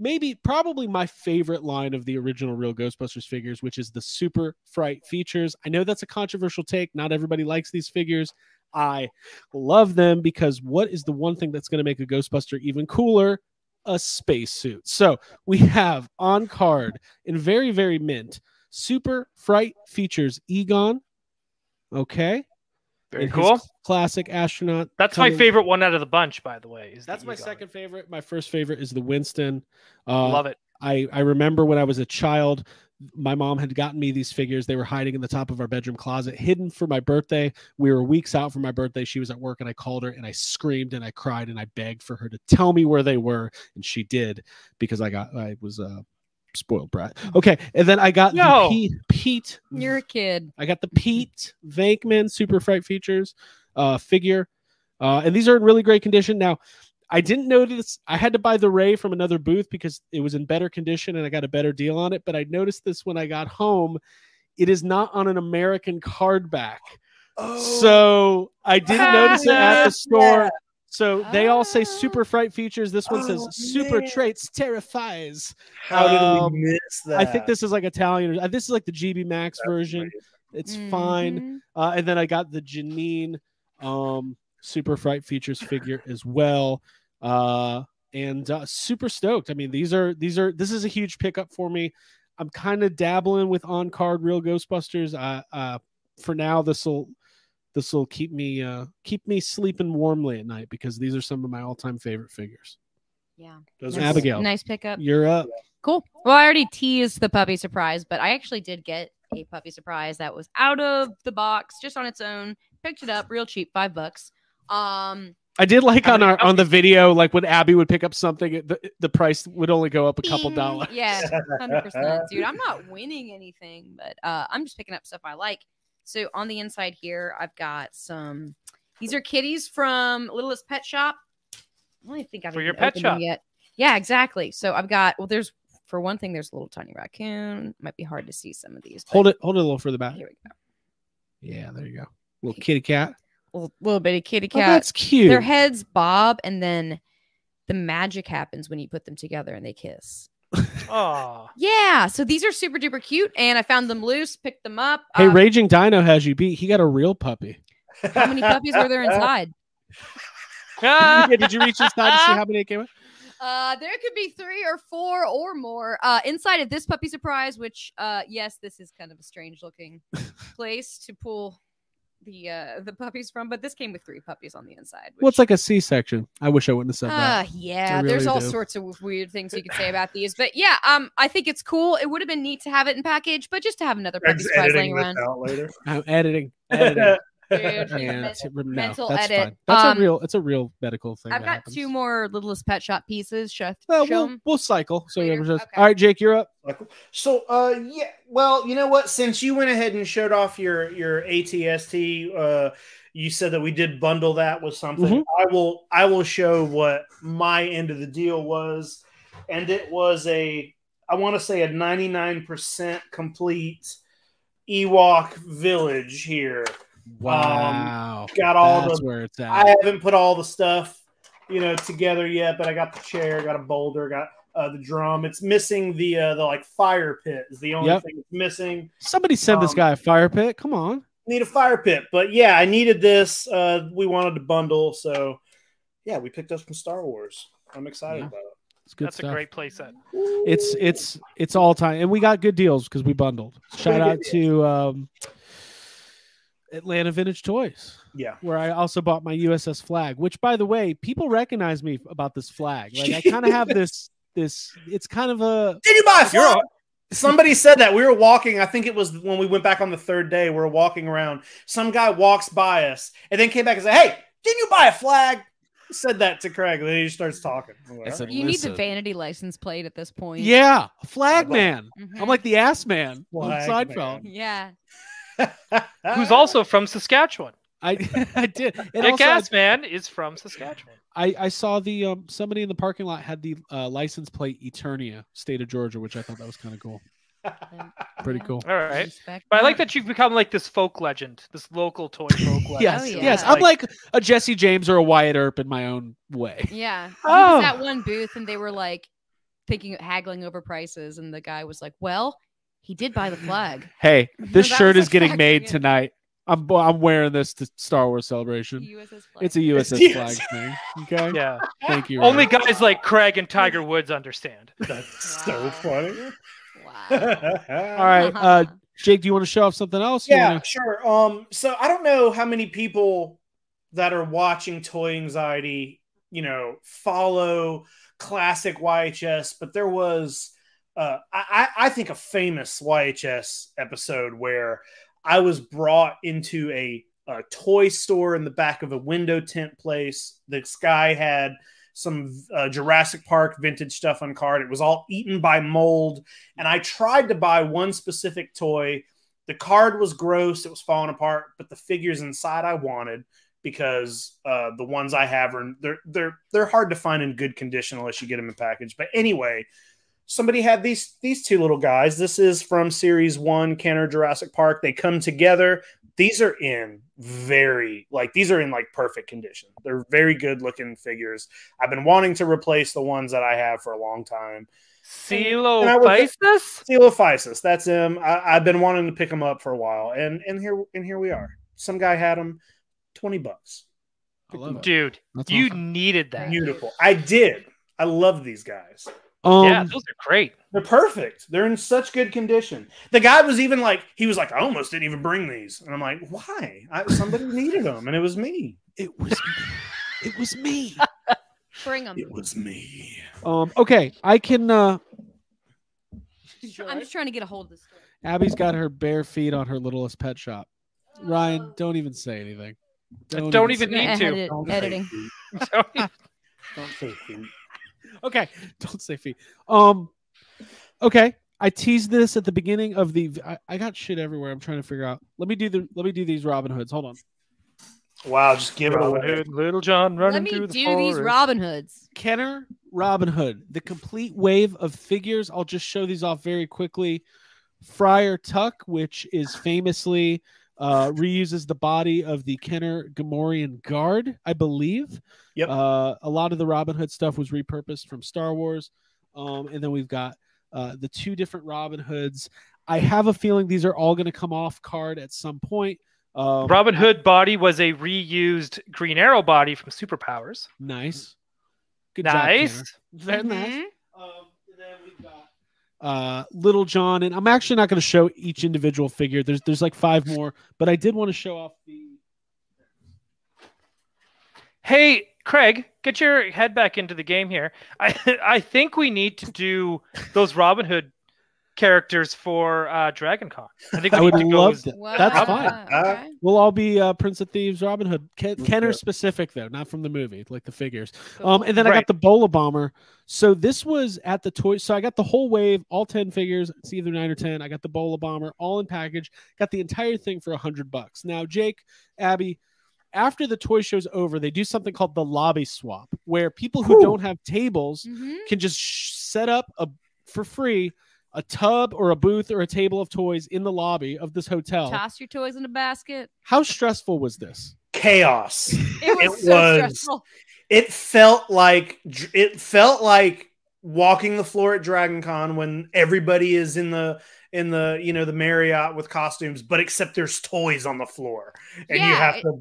maybe probably my favorite line of the original Real Ghostbusters figures, which is the Super Fright features. I know that's a controversial take. Not everybody likes these figures. I love them because what is the one thing that's going to make a Ghostbuster even cooler? A spacesuit. So we have on card in very, very mint Super Fright features Egon. Okay. Very cool. Classic astronaut. That's coming. My favorite one out of the bunch, by the way. Is that's the my Egon. Second favorite. My first favorite is the Winston. Uh, love it. I, I remember when I was a child, my mom had gotten me these figures. They were hiding in the top of our bedroom closet, hidden for my birthday. We were weeks out from my birthday. She was at work, and I called her, and I screamed, and I cried, and I begged for her to tell me where they were, and she did because I got I was a spoiled brat. Okay, and then I got the Pete, Pete. You're a kid. I got the Pete Venkman Super Fright features uh, figure, uh, and these are in really great condition now. I didn't notice. I had to buy the Ray from another booth because it was in better condition and I got a better deal on it. But I noticed this when I got home. It is not on an American card back. Oh. So I didn't ah, notice it at the store. Yeah. So ah. they all say Super Fright features. This one oh, says Super man. Traits Terrifies. How um, did we miss that? I think this is like Italian. This is like the G B Max That's version. Great. It's mm-hmm. fine. Uh, and then I got the Janine um, Super Fright features figure as well. Uh, and, uh, super stoked. I mean, these are, these are, this is a huge pickup for me. I'm kind of dabbling with on card real Ghostbusters. Uh, uh, for now, this will, this will keep me, uh, keep me sleeping warmly at night because these are some of my all time favorite figures. Yeah. Those nice. Abigail. Nice pickup. You're up. Cool. Well, I already teased the puppy surprise, but I actually did get a puppy surprise that was out of the box just on its own. Picked it up real cheap, five bucks. Um, I did like on our on the video, like when Abby would pick up something, the, the price would only go up a couple dollars. Yeah, one hundred percent, dude. I'm not winning anything, but uh, I'm just picking up stuff I like. So on the inside here, I've got some. These are kitties from Littlest Pet Shop. I don't even think I've for your pet shop yet. Yeah, exactly. So I've got. Well, there's for one thing, there's a little tiny raccoon. Might be hard to see some of these. Hold it, hold it a little further back. Here we go. Yeah, there you go. Little kitty cat. little, little bitty kitty cat. Oh, that's cute. Their heads bob, and then the magic happens when you put them together and they kiss. Oh yeah, so these are super duper cute, and I found them loose, picked them up. Hey, um, Raging Dino has you beat. He got a real puppy. How many puppies were there inside? Yeah, did you reach inside to see how many it came with? Uh, there could be three or four or more uh, inside of this Puppy Surprise, which, uh, yes, this is kind of a strange looking place to pull the uh, the puppies from. But this came with three puppies on the inside. Which... Well, it's like a C-section. I wish I wouldn't have said uh, that. Yeah, really there's all do. sorts of weird things you could say about these. But yeah, um, I think it's cool. It would have been neat to have it in package, but just to have another Puppy Surprise laying around. Later. I'm editing. editing. Dude, yeah, no, mental edit. Fine. That's um, a real. It's a real medical thing. I've got happens. two more Littlest Pet Shop pieces. Should I well, show we'll, them? we'll cycle. So yeah, just... okay. All right, Jake, you're up. So, uh, yeah. Well, you know what? Since you went ahead and showed off your your A T S T, uh, you said that we did bundle that with something. Mm-hmm. I will. I will show what my end of the deal was, and it was a. I want to say a ninety-nine percent complete Ewok village here. Wow. Um, got all That's the where it's at. I haven't put all the stuff, you know, together yet, but I got the chair, got a boulder, got uh, the drum. It's missing the uh, the like fire pit is the only yep. thing that's missing. Somebody send um, this guy a fire pit. Come on. Need a fire pit. But yeah, I needed this. Uh, we wanted to bundle, so yeah, we picked up some Star Wars. I'm excited yeah. about it. It's good That's stuff. a great playset. It's it's it's all time, and we got good deals because we bundled. Shout out to um Atlanta Vintage Toys, yeah, where I also bought my U S S flag, which, by the way, people recognize me about this flag. Like, I kind of have this, this, it's kind of a... Did you buy a flag? Somebody said that. We were walking, I think it was when we went back on the third day, we were walking around. Some guy walks by us and then came back and said, hey, didn't you buy a flag? Said that to Craig, and then he starts talking. Like, said, you need the vanity license plate at this point. Yeah, flag I'm man. Like, mm-hmm. I'm like the ass man flag on Seinfeld. Man. Yeah. Who's also from Saskatchewan. I I did. Dick Ass Man is from Saskatchewan. I I saw the um somebody in the parking lot had the uh, license plate Eternia, state of Georgia, which I thought that was kind of cool. Pretty cool. All right, but I like that you've become like this folk legend, this local toy folk legend. Yes, oh, yeah. yes. I'm like, like a Jesse James or a Wyatt Earp in my own way. Yeah. Oh, was that one booth, and they were like thinking, haggling over prices, and the guy was like, "Well." He did buy the flag. Hey, this no, shirt is getting made again. tonight. I'm I'm wearing this to Star Wars Celebration. U S S flag. It's a U S S flag thing. Okay. Yeah. Thank you. Only Ryan. guys like Craig and Tiger Woods understand. That's wow. so funny. Wow. All right, uh, Jake, do you want to show off something else? Yeah, wanna... sure. Um, so I don't know how many people that are watching Toy Anxiety, you know, follow classic Y H S, but there was. Uh, I, I think a famous Y H S episode where I was brought into a, a toy store in the back of a window tent place. This guy had some uh, Jurassic Park vintage stuff on card. It was all eaten by mold. And I tried to buy one specific toy. The card was gross. It was falling apart. But the figures inside I wanted, because uh, the ones I have, are they're, they're, they're hard to find in good condition unless you get them in package. But anyway... Somebody had these these two little guys. This is from series one, Kenner, Jurassic Park. They come together. These are in very like these are in like perfect condition. They're very good looking figures. I've been wanting to replace the ones that I have for a long time. Coelophysis? Coelophysis. That's him. I, I've been wanting to pick him up for a while, and and here and here we are. Some guy had them, twenty bucks. Dude, That's you awesome. needed that. Beautiful. I did. I love these guys. Um, yeah, those are great. They're perfect. They're in such good condition. The guy was even like, he was like, I almost didn't even bring these, and I'm like, why? I, somebody needed them, and it was me. It was, me. it was me. Bring them. It was me. Um. Okay, I can. Uh... I'm just trying to get a hold of this story. Abby's got her bare feet on her Littlest Pet Shop. Uh... Ryan, don't even say anything. Don't, I don't even, even need to. Edit, don't editing. Don't, even... don't say feet. Okay, don't say feet. Um, okay, I teased this at the beginning of the. I, I got shit everywhere. I'm trying to figure out. Let me do the. Let me do these Robin Hoods. Hold on. Wow, just give it away. Hood, Little John running through the forest. Let me do these Robin Hoods. Kenner Robin Hood, the complete wave of figures. I'll just show these off very quickly. Friar Tuck, which is famously Uh, reuses the body of the Kenner Gamorrean guard, I believe. Yep. Uh, a lot of the Robin Hood stuff was repurposed from Star Wars. Um, and then we've got uh, the two different Robin Hoods. I have a feeling these are all going to come off card at some point. Um, Robin Hood body was a reused Green Arrow body from Superpowers. Nice. Good nice. Job, Very nice. Mm-hmm. Um, and then we've got uh Little John, and I'm actually not going to show each individual figure. There's there's like five more, but I did want to show off the... Hey, Craig, get your head back into the game here. I I think we need to do those Robin Hood characters for uh Dragon Con. I think we I would love that. Wow. That's fine. Uh, okay. We'll all be uh Prince of Thieves Robin Hood. Ken, Kenner specific though, not from the movie, like the figures. Cool. Um and then right. I got the Bola Bomber. So this was at the toy. So I got the whole wave, all ten figures. It's either nine or ten. I got the Bola Bomber, all in package. Got the entire thing for a hundred bucks. Now, Jake, Abby, after the toy show's over, they do something called the lobby swap, where people who Ooh. Don't have tables mm-hmm. can just sh- set up a for free a tub or a booth or a table of toys in the lobby of this hotel. Toss your toys in a basket. How stressful was this? Chaos. It was it so was. stressful. It felt like it felt like walking the floor at Dragon Con when everybody is in the in the you know the Marriott with costumes, but except there's toys on the floor and yeah, you have it, to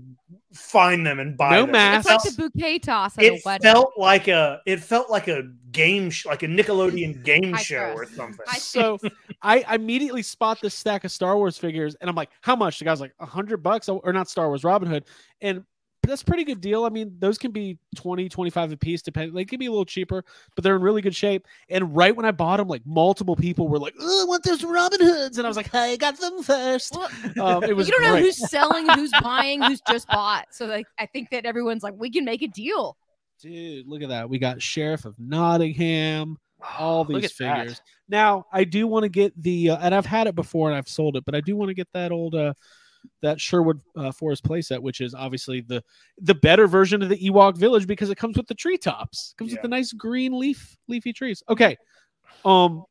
find them and buy no them. Masks. It's like the bouquet toss at it a wedding. Felt like a it felt like a game sh- like a Nickelodeon game I show trust. Or something. I so I immediately spot this stack of Star Wars figures and I'm like, how much? The guy's like a hundred bucks or not Star Wars Robin Hood and. That's a pretty good deal. I mean, those can be twenty, twenty-five a piece, depending. They can be a little cheaper, but they're in really good shape. And right when I bought them, like multiple people were like, oh, I want those Robin Hoods. And I was like, I got them first. Well, um, it was you don't great. Know who's selling, who's buying, who's just bought. So like, I think that everyone's like, we can make a deal. Dude, look at that. We got Sheriff of Nottingham, all these figures. That. Now, I do want to get the, uh, and I've had it before and I've sold it, but I do want to get that old, uh, that Sherwood uh, Forest playset, which is obviously the the better version of the Ewok Village because it comes with the treetops. It comes yeah. with the nice green leaf, leafy trees. Okay, um,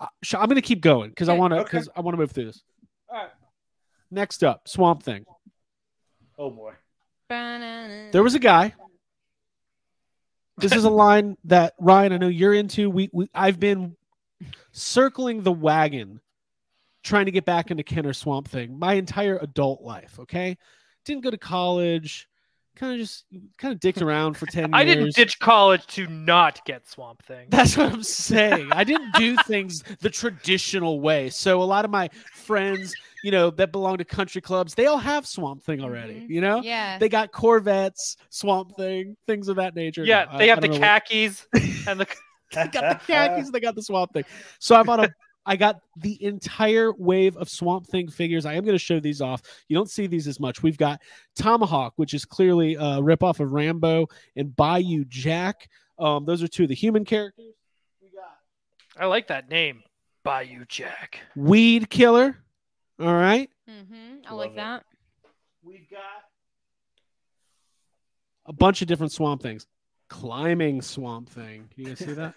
I'm going to keep going because okay. I want to because okay. I want to move through this. All right. Next up, Swamp Thing. Oh boy, there was a guy. This is a line that Ryan, I know you're into. We, we I've been circling the wagon. Trying to get back into Kenner Swamp Thing my entire adult life. Okay. Didn't go to college. Kind of just kind of dicked around for ten years. I didn't ditch college to not get Swamp Thing. That's what I'm saying. I didn't do things the traditional way. So a lot of my friends, you know, that belong to country clubs, they all have Swamp Thing already, mm-hmm. you know? Yeah. They got Corvettes, Swamp Thing, things of that nature. Yeah. No, they I, have I the khakis what... and the they got the khakis and they got the Swamp Thing. So I bought a I got the entire wave of Swamp Thing figures. I am going to show these off. You don't see these as much. We've got Tomahawk, which is clearly a ripoff of Rambo, and Bayou Jack. Um, those are two of the human characters. We got. I like that name, Bayou Jack. Weed Killer. All right. Mm-hmm. I Love like it. That. We've got a bunch of different Swamp Things. Climbing Swamp Thing. Can you guys see that?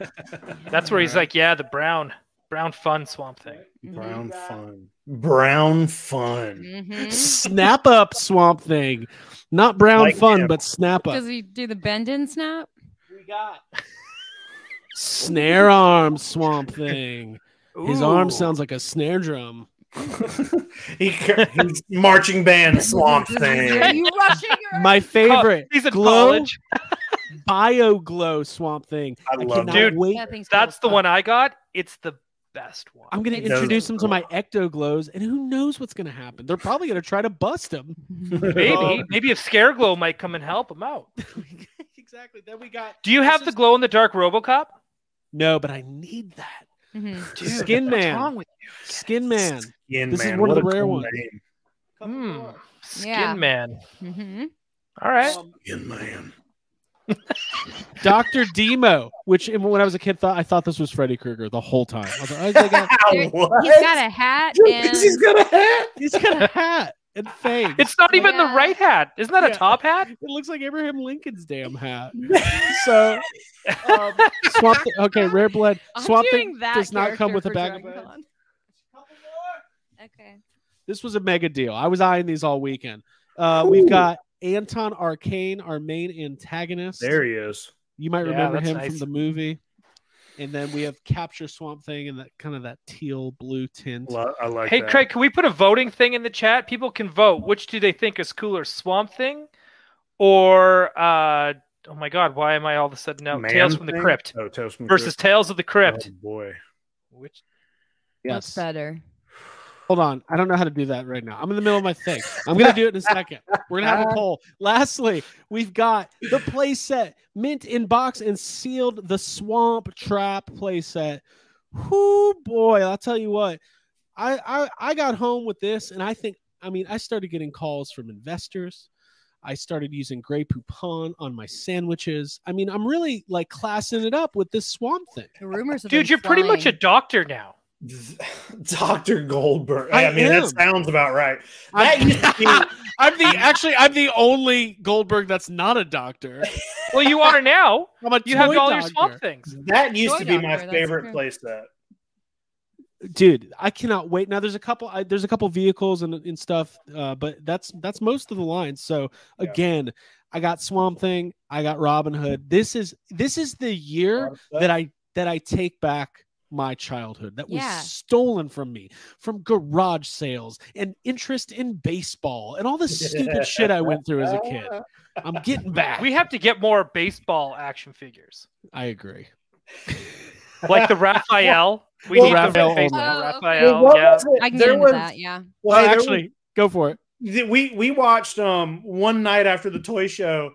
That's where All he's right. like, yeah, the brown. Brown fun Swamp Thing. Brown fun. Brown fun. Mm-hmm. Snap up Swamp Thing. Not brown like fun, him. But snap up. Does he do the bend in snap? We got snare arm Swamp Thing. Ooh. His arm sounds like a snare drum. he, he's marching band Swamp Thing. Are you rushing your My favorite. He's at college. Bio Glow Swamp Thing. I, I love it. Dude, that that's the fun. One I got. It's the best one. I'm going to introduce them to my Ecto Glows, and who knows what's going to happen? They're probably going to try to bust them. maybe, um, maybe if Scare Glow might come and help them out. Exactly. Then we got. Do you have the just... glow in the dark RoboCop? No, but I need that. Mm-hmm. Dude, Skin Man. What's wrong with you? Skin Man. Skin this Man. Is one what of the rare cool ones. Mm, Skin yeah. Man. Mm-hmm. All right. Skin Man. Doctor Demo, which when I was a kid, thought I thought this was Freddy Krueger the whole time. I was like, oh, got he's got a hat. And... He's got a hat. He's got a hat and fangs. It's not even yeah. the right hat. Isn't that yeah. a top hat? It looks like Abraham Lincoln's damn hat. So, um, Swamp Thing, okay, Rare Blood. I'm Swamp Thing does not come with a bag. Of okay. This was a mega deal. I was eyeing these all weekend. Uh, we've got Anton Arcane, our main antagonist. There he is. You might yeah, remember him nice. from the movie. And then we have Capture Swamp Thing and that kind of that teal blue tint. Well, I like hey, that. Craig, can we put a voting thing in the chat? People can vote. Which do they think is cooler, Swamp Thing or uh, oh my God, why am I all of a sudden now? Man Tales from the Crypt oh, Tales from versus Crypt. Tales of the Crypt. Oh boy, which yes. what's better? Hold on, I don't know how to do that right now. I'm in the middle of my thing. I'm gonna do it in a second. We're gonna have a poll. Lastly, we've got the playset, mint in box and sealed, the Swamp Trap playset. Whoo boy, I'll tell you what. I, I I got home with this, and I think I mean I started getting calls from investors. I started using Grey Poupon on my sandwiches. I mean, I'm really like classing it up with this Swamp Thing. The rumors, dude, you're flying. Pretty much a doctor now. Doctor Goldberg. I, I mean, am. That sounds about right. I'm, I'm the actually, I'm the only Goldberg that's not a doctor. Well, you are now. I'm a you have all doctor. Your Swamp Things. That used toy to be doctor, my favorite place. That dude, I cannot wait. Now there's a couple. I, there's a couple vehicles and, and stuff, uh, but that's that's most of the lines. So again, yeah. I got Swamp Thing. I got Robin Hood. This is this is the year that I that I take back my childhood that yeah. was stolen from me from garage sales and interest in baseball and all the stupid shit I went through as a kid. I'm getting back. We have to get more baseball action figures. I agree. Like the Raphael. We well, need Raphael. The oh, Raphael. Well, yeah. I can there get was, into that, yeah. Well, hey, actually, go for it. We, we watched um one night after the toy show.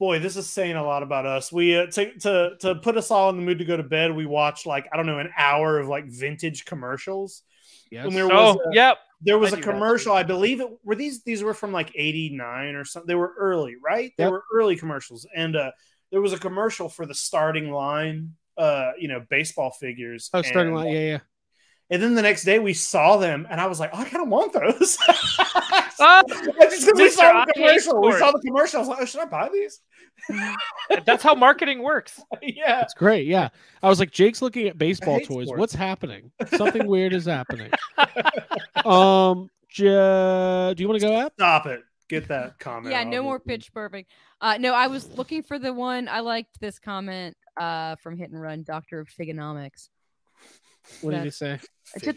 Boy, this is saying a lot about us. We uh, to, to to put us all in the mood to go to bed. We watched like I don't know an hour of like vintage commercials. Yes. And there was oh, a, yep. There was I a commercial. I believe it were these. These were from like eighty-nine or something. They were early, right? They yep. were early commercials, and uh, there was a commercial for the starting line. Uh, you know, baseball figures. Oh, starting line, yeah, yeah. And then the next day we saw them, and I was like, oh, I kind of want those. Uh, just we saw the commercial. We saw the commercial. I was like, oh, should I buy these? That's how marketing works. Yeah, it's great. Yeah, I was like, Jake's looking at baseball toys. Sports. What's happening? Something weird is happening. um, ja, do you want to go up? Stop it. Get that comment. Yeah, no more pitch burping. Uh, no, I was looking for the one. I liked this comment uh from Hit and Run, Doctor of Figonomics. What did you say?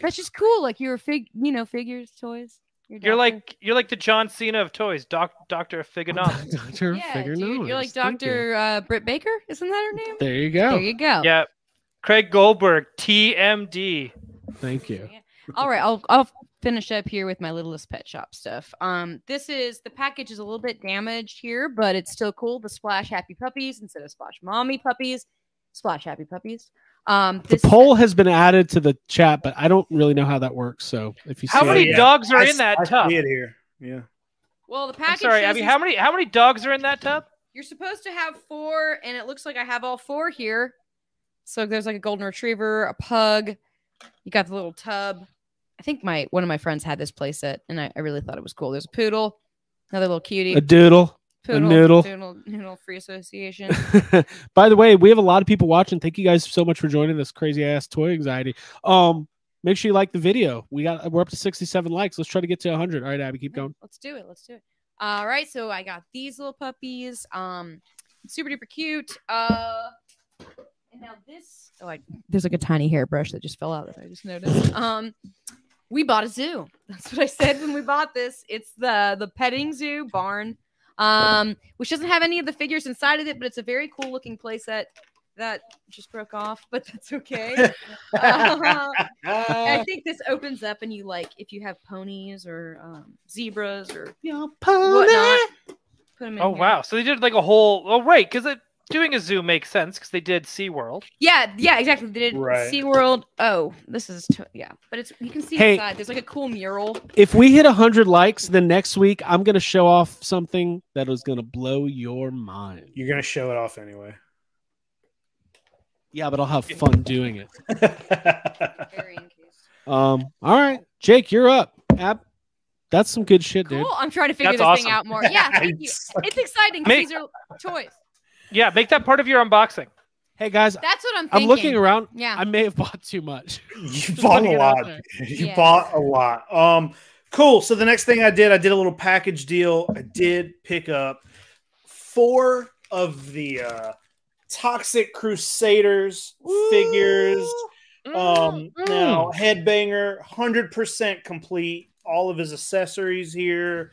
That's just cool. Like you're a fig, you know, figures, toys. Your you're like you're like the John Cena of toys, Doc, Doctor Figonomics. Doctor yeah, Figonomics. You're like Doctor Uh, Britt Baker, isn't that her name? There you go. There you go. Yeah, Craig Goldberg, T M D. Thank you. Yeah. All right, I'll I'll finish up here with my Littlest Pet Shop stuff. Um, this is the package is a little bit damaged here, but it's still cool. The Splash Happy Puppies instead of Splash Mommy Puppies, Splash Happy Puppies. Um, the poll has been added to the chat, but I don't really know how that works. So if you see how many it, dogs yeah. are I, in that I tub? See it here. Yeah. Well, the package. I'm sorry, Abby. How many? How many dogs are in that tub? You're supposed to have four, and it looks like I have all four here. So there's like a golden retriever, a pug. You got the little tub. I think my one of my friends had this playset, and I, I really thought it was cool. There's a poodle, another little cutie, a doodle. Poodle, a noodle. Doodle, noodle free association. By the way, we have a lot of people watching. Thank you guys so much for joining this crazy ass toy anxiety. Um, make sure you like the video. We got we're up to sixty-seven likes. Let's try to get to one hundred. All right, Abby, keep going. Let's do it. Let's do it. All right, so I got these little puppies. Um, super duper cute. Uh, and now this. Oh, I, there's like a tiny hairbrush that just fell out that I just noticed. Um, we bought a zoo. That's what I said when we bought this. It's the the petting zoo barn. Um, which doesn't have any of the figures inside of it, but it's a very cool looking playset that just broke off, but that's okay. uh, I think this opens up and you like, if you have ponies or um, zebras or your pony. Whatnot, put them in oh, here. Wow. So they did like a whole, oh, right. Cause it, doing a zoo makes sense. Cause they did SeaWorld. Yeah. Yeah, exactly. They did right. SeaWorld. Oh, this is, yeah, but it's, you can see hey, inside. There's like a cool mural. If we hit a hundred likes, then next week I'm going to show off something that is going to blow your mind. You're going to show it off anyway. Yeah, but I'll have fun doing it. Very um, all right, Jake, you're up. Ab That's some good shit, cool. dude. I'm trying to figure That's this awesome. Thing out more. Yeah. Thank you. It's exciting. These are toys. Yeah, make that part of your unboxing. Hey guys, that's what I'm thinking. I'm looking around. Yeah, I may have bought too much. You bought a lot. You yeah. bought a lot. Um, Cool. So the next thing I did, I did a little package deal. I did pick up four of the uh, Toxic Crusaders Ooh. figures. Mm, um, mm. Now, Headbanger, one hundred percent complete. All of his accessories here.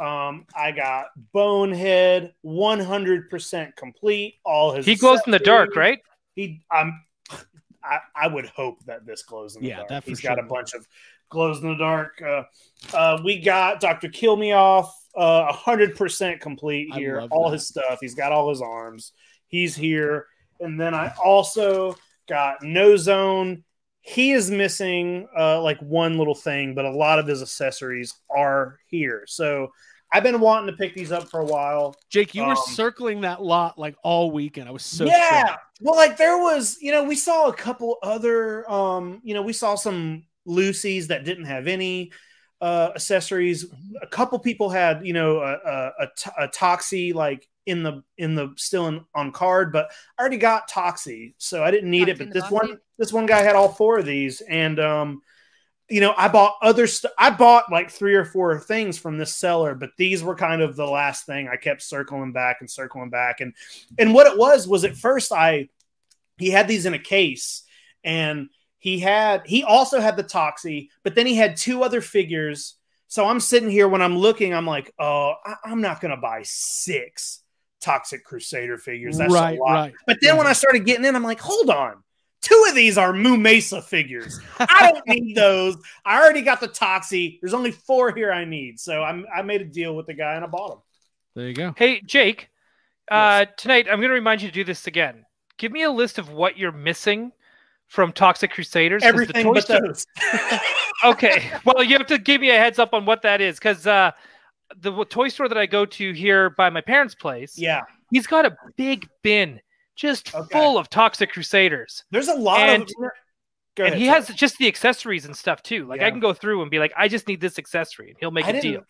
Um, I got Bonehead, one hundred percent complete. All his. He glows in the dark, right? He, I'm, I, I would hope that this glows in the yeah, dark. That He's sure. got a bunch of glows in the dark. Uh, uh, we got Doctor Kill Me Off, uh, one hundred percent complete here. All that. his stuff. He's got all his arms. He's here. And then I also got No Zone. He is missing uh, like one little thing, but a lot of his accessories are here. So I've been wanting to pick these up for a while. Jake, you um, were circling that lot like all weekend. I was so yeah. Sick. Well, like there was, you know, we saw a couple other, um, you know, we saw some Lucy's that didn't have any uh, accessories. A couple people had, you know, a, a, a Toxie like in the in the still in, on card, but I already got Toxie, so I didn't need it. But this one. This one guy had all four of these, and um, you know, I bought other stuff. I bought like three or four things from this seller, but these were kind of the last thing. I kept circling back and circling back, and and what it was was at first I he had these in a case, and he had he also had the Toxie, but then he had two other figures. So I'm sitting here when I'm looking, I'm like, oh, I, I'm not gonna buy six Toxic Crusader figures. That's right, a lot. Right. But then when I started getting in, I'm like, hold on. Two of these are Moo Mesa figures. I don't need those. I already got the Toxie. There's only four here I need. So I'm, I made a deal with the guy and I bought them. There you go. Hey, Jake, yes. uh, tonight I'm going to remind you to do this again. Give me a list of what you're missing from Toxic Crusaders. Everything the but those. Okay. Well, you have to give me a heads up on what that is, because uh, the toy store that I go to here by my parents' place, yeah, he's got a big bin. Just okay. full of Toxic Crusaders. There's a lot and, of Go ahead, and he sorry. has just the accessories and stuff too. Like yeah. I can go through and be like, I just need this accessory, and he'll make I a deal.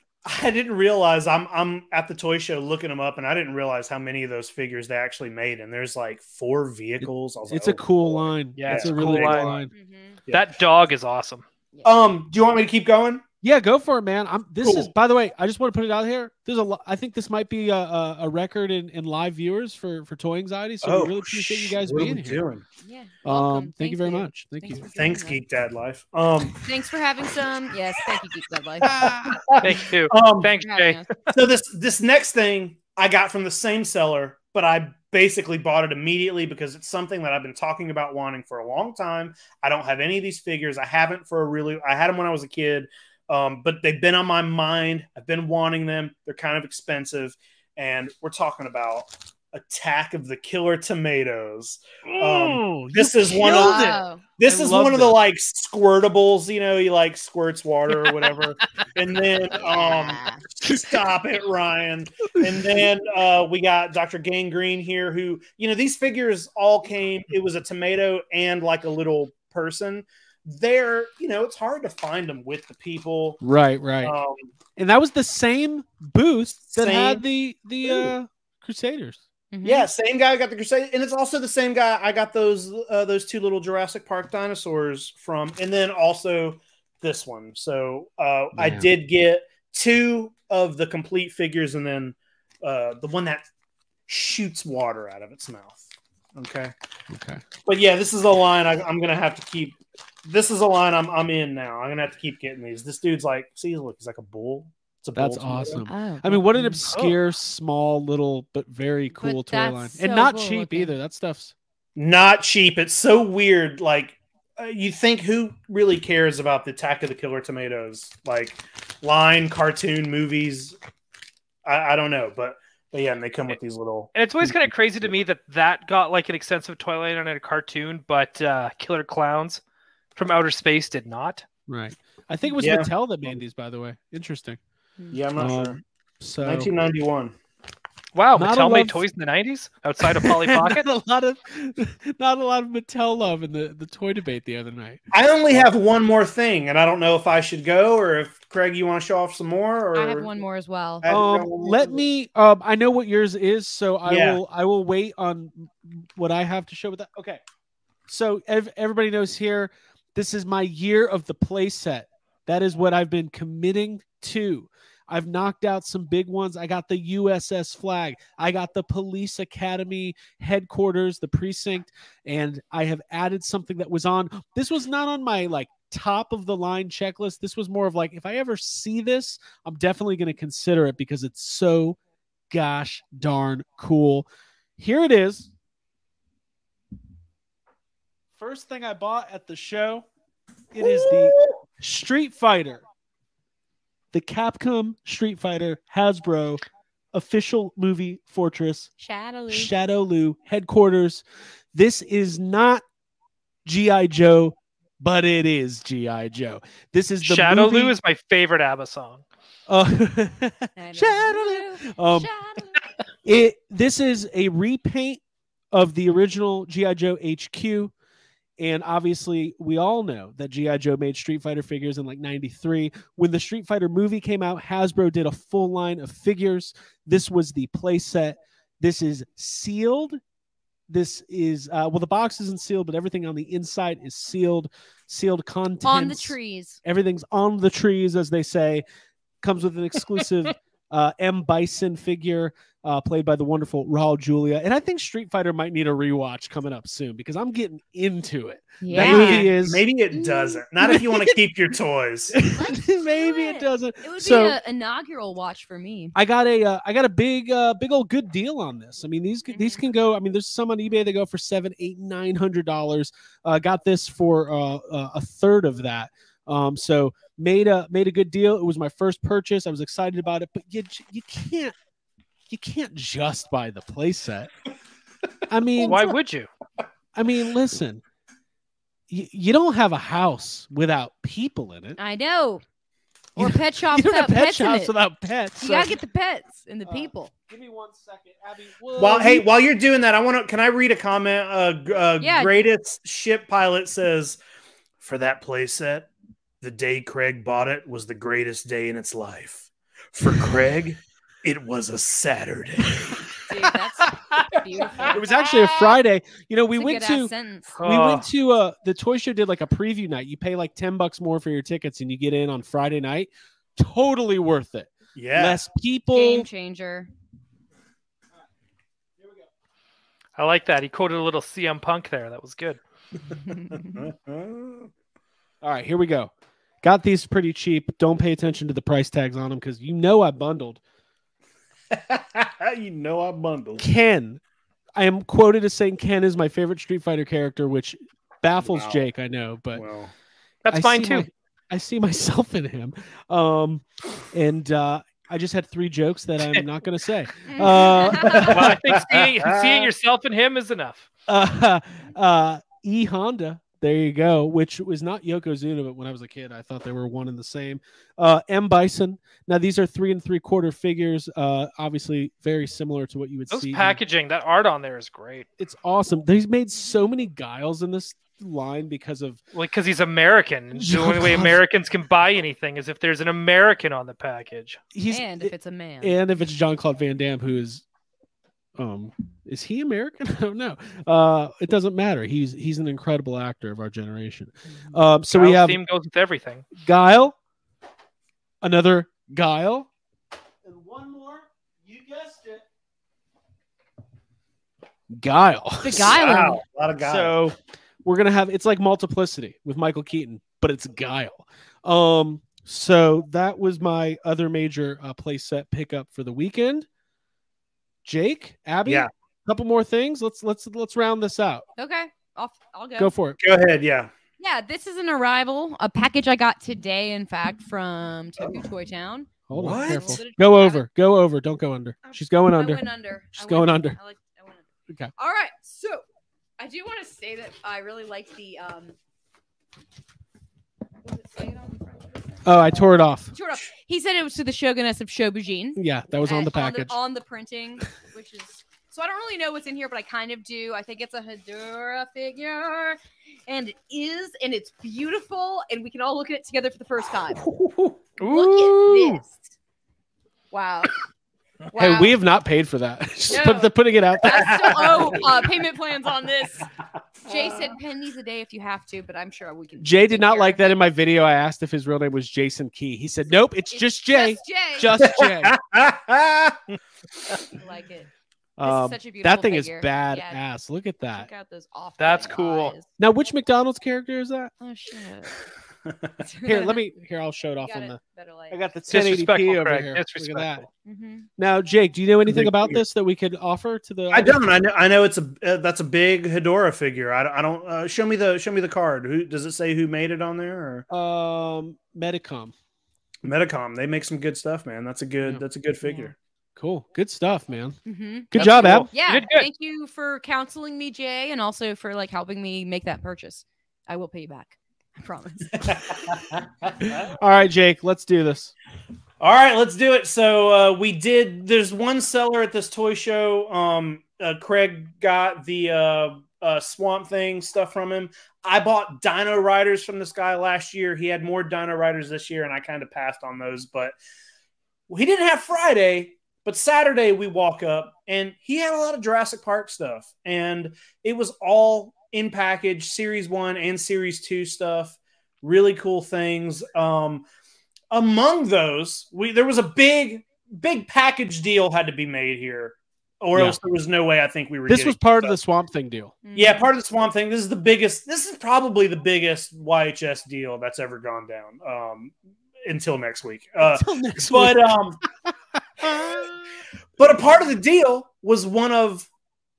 I didn't realize I'm I'm at the toy show looking them up, and I didn't realize how many of those figures they actually made. And there's like four vehicles. It, I was it's like, a oh, cool boy. line. Yeah, it's, it's a cool really line. line. Mm-hmm. yeah. That dog is awesome. Um, do you want me to keep going? Yeah, go for it, man. I'm. This cool. is, by the way, I just want to put it out here. There's a lot. I think this might be a, a, a record in, in live viewers for for Toy Anxiety. So oh, we really appreciate you guys being here. Doing? Yeah. Um. Thank, thank you very you. much. Thank Thanks you. Thanks, Geek Dad Life. Um. Thanks for having some. Yes. Thank you, Geek Dad Life. Thank you. Um, Thanks, Jay. So this this next thing I got from the same seller, but I basically bought it immediately because it's something that I've been talking about wanting for a long time. I don't have any of these figures. I haven't for a really. I had them when I was a kid. Um, but they've been on my mind. I've been wanting them. They're kind of expensive. And we're talking about Attack of the Killer Tomatoes. Ooh, um, this is one of the, this I is one of the it. like squirtables, you know, he like squirts water or whatever. And then um, stop it, Ryan. And then uh, we got Doctor Gangrene here, who, you know, these figures all came. It was a tomato and like a little person. They're, you know, it's hard to find them with the people. Right, right. Um, and that was the same booth that same had the the uh, Crusaders. Mm-hmm. Yeah, same guy got the Crusaders. And it's also the same guy I got those uh, those two little Jurassic Park dinosaurs from. And then also this one. So uh, yeah. I did get two of the complete figures and then uh, the one that shoots water out of its mouth. Okay. Okay. But yeah, this is a line I, I'm going to have to keep. This is a line I'm I'm in now. I'm gonna have to keep getting these. This dude's like, see, look, he's like a bull. It's a bull. That's awesome. Oh, I mean, what an obscure, oh. small, little, but very cool but toy line, so and not cool cheap looking. either. That stuff's not cheap. It's so weird. Like, uh, you think who really cares about the Attack of the Killer Tomatoes? Like, line, cartoon, movies. I, I don't know, but. But yeah, and they come with these little... And it's always kind of crazy to me that that got like an extensive Toylanta and a cartoon, but uh, Killer Clowns from Outer Space did not. Right. I think it was yeah. Mattel that made these, by the way. Interesting. Yeah, I'm not um, sure. So... nineteen ninety-one. Wow, not Mattel made of... toys in the nineties outside of Polly Pocket? Not a lot of, not a lot of Mattel love in the, the toy debate the other night. I only have one more thing, and I don't know if I should go or if, Craig, you want to show off some more? Or... I have one more as well. Um, let me... Um, I know what yours is, so I yeah. will I will wait on what I have to show with that. Okay. So ev everybody knows here, this is my year of the play set That is what I've been committing to. I've knocked out some big ones. I got the U S S flag. I got the Police Academy headquarters, the precinct, and I have added something that was on. This was not on my like top of the line checklist. This was more of like, if I ever see this, I'm definitely going to consider it because it's so gosh darn cool. Here it is. First thing I bought at the show, it is the Street Fighter. The Capcom Street Fighter Hasbro official movie fortress. Shadaloo. Shadaloo headquarters. This is not G I Joe, but it is G I Joe. This is the Shadaloo movie. Is my favorite ABBA song. Uh, Shadaloo. Um, it, this is a repaint of the original G I Joe H Q. And obviously, we all know that G I Joe made Street Fighter figures in like ninety-three. When the Street Fighter movie came out, Hasbro did a full line of figures. This was the playset. This is sealed. This is, uh, well, the box isn't sealed, but everything on the inside is sealed. Sealed content. On the trees. Everything's on the trees, as they say. Comes with an exclusive uh, M. Bison figure. Uh, played by the wonderful Raul Julia. And I think Street Fighter might need a rewatch coming up soon because I'm getting into it. Yeah. That movie is... Maybe it doesn't. Not if you want to keep your toys. Maybe it. it doesn't. It would so, be an inaugural watch for me. I got a, uh, I got a big, uh, big old good deal on this. I mean, these mm-hmm. these can go... I mean, there's some on eBay that go for seven, eight, nine hundred dollars. Uh, got this for uh, uh, a third of that. Um, so made a made a good deal. It was my first purchase. I was excited about it, but you you can't. You can't just buy the playset. I mean, why would you? I mean, listen, you, you don't have a house without people in it. I know. Or pet shops without pets. without pets. You so. gotta get the pets and the people. Uh, give me one second, Abby. Well, while, hey, while you're doing that, I want to. Can I read a comment? Uh, uh yeah. Greatest Ship Pilot says, "For that playset, the day Craig bought it was the greatest day in its life. For Craig." It was a Saturday. Dude, that's beautiful. It was actually a Friday. You know, we went to we uh, went to uh, the toy show did like a preview night. You pay like ten bucks more for your tickets, and you get in on Friday night. Totally worth it. Yeah, less people. Game changer. All right. Here we go. I like that. He quoted a little C M Punk there. That was good. All right, here we go. Got these pretty cheap. Don't pay attention to the price tags on them because you know I bundled. You know I bundled. Ken. I am quoted as saying Ken is my favorite Street Fighter character, which baffles wow. Jake, I know, but wow. that's I fine too. My, I see myself in him. Um, and uh, I just had three jokes that I'm not going to say. Uh, well, I think seeing, seeing yourself in him is enough. Uh, uh, E Honda. There you go, which was not Yokozuna, but when I was a kid, I thought they were one and the same. Uh, M. Bison. Now, these are three and three quarter figures, uh, obviously very similar to what you would Those see. Those packaging, in. that art on there is great. It's awesome. They've made so many Guiles in this line because of... Like, because he's American. And the only way Americans can buy anything is if there's an American on the package. He's, and if it's a man. And if it's Jean-Claude Van Damme, who is... Um, is he American? I don't know. Uh, it doesn't matter. He's he's an incredible actor of our generation. Um, so Guile's we have theme goes with everything. Guile, another Guile, and one more. You guessed it. Guile. The Guile. Wow, a lot of Guile. So we're gonna have it's like Multiplicity with Michael Keaton, but it's Guile. Um, so that was my other major uh, playset pickup for the weekend. Jake, Abby, yeah. a couple more things. Let's let's let's round this out. Okay, I'll I'll go. Go for it. Go ahead. Yeah. Yeah. This is an arrival, a package I got today, in fact, from Tokyo Toy Town. Hold what? on, careful. Go over. Out. Go over. Don't go under. She's going under. I went under. She's I went going under. under. I like. I went under. Okay. All right. So I do want to say that I really like the. Um, was it say it on the front? Oh, I tore it off. Tore it off. He said it was to the Shoguness of Shobujin. Yeah, that was on the package. On the, on the printing, which is... So I don't really know what's in here, but I kind of do. I think it's a Hedorah figure. And it is, and it's beautiful, and we can all look at it together for the first time. Ooh. Look at this. Wow. Wow. Hey, we have not paid for that. Just no. put the, putting it out there. I still owe uh, payment plans on this. Jay said pennies a day if you have to, but I'm sure we can. Jay did not like that in my video. I asked if his real name was Jason Key. He said, nope, it's, it's just Jay. Just Jay. Just Jay. I like it. This um, is such a beautiful that thing figure. Is badass. Yeah. Look at that. Check out those off. That's cool. Eyes. Now, which McDonald's character is that? Oh, shit. Here, let me. Here, I'll show it off on the. I got the ten eighty p over Craig. Here. Look at that. Mm-hmm. Now, Jake, do you know anything about this that we could offer to the? I don't. I know. I know it's a. Uh, that's a big Hedorah figure. I, I don't. Uh, show me the. Show me the card. Who does it say? Who made it on there? Or? Um, Medicom. Medicom. They make some good stuff, man. That's a good. Yeah. That's a good figure. Yeah. Cool. Good stuff, man. Mm-hmm. Good that's job, cool. Ab. Yeah. You thank you for counseling me, Jay, and also for like helping me make that purchase. I will pay you back. I promise. All right, Jake, let's do this. All right, let's do it. So uh, we did. There's one seller at this toy show. Um, uh, Craig got the uh, uh, Swamp Thing stuff from him. I bought Dino Riders from this guy last year. He had more Dino Riders this year, and I kind of passed on those. But he didn't have Friday. But Saturday we walk up, and he had a lot of Jurassic Park stuff, and it was all in package, series one and series two stuff, really cool things. Um, among those, we there was a big, big package deal had to be made here, or yeah. else there was no way. I think we were. This was part stuff. of the Swamp Thing deal. Yeah, part of the Swamp Thing. This is the biggest. This is probably the biggest Y H S deal that's ever gone down. Um, until next week. Uh, until next but, week. Um, but a part of the deal was one of.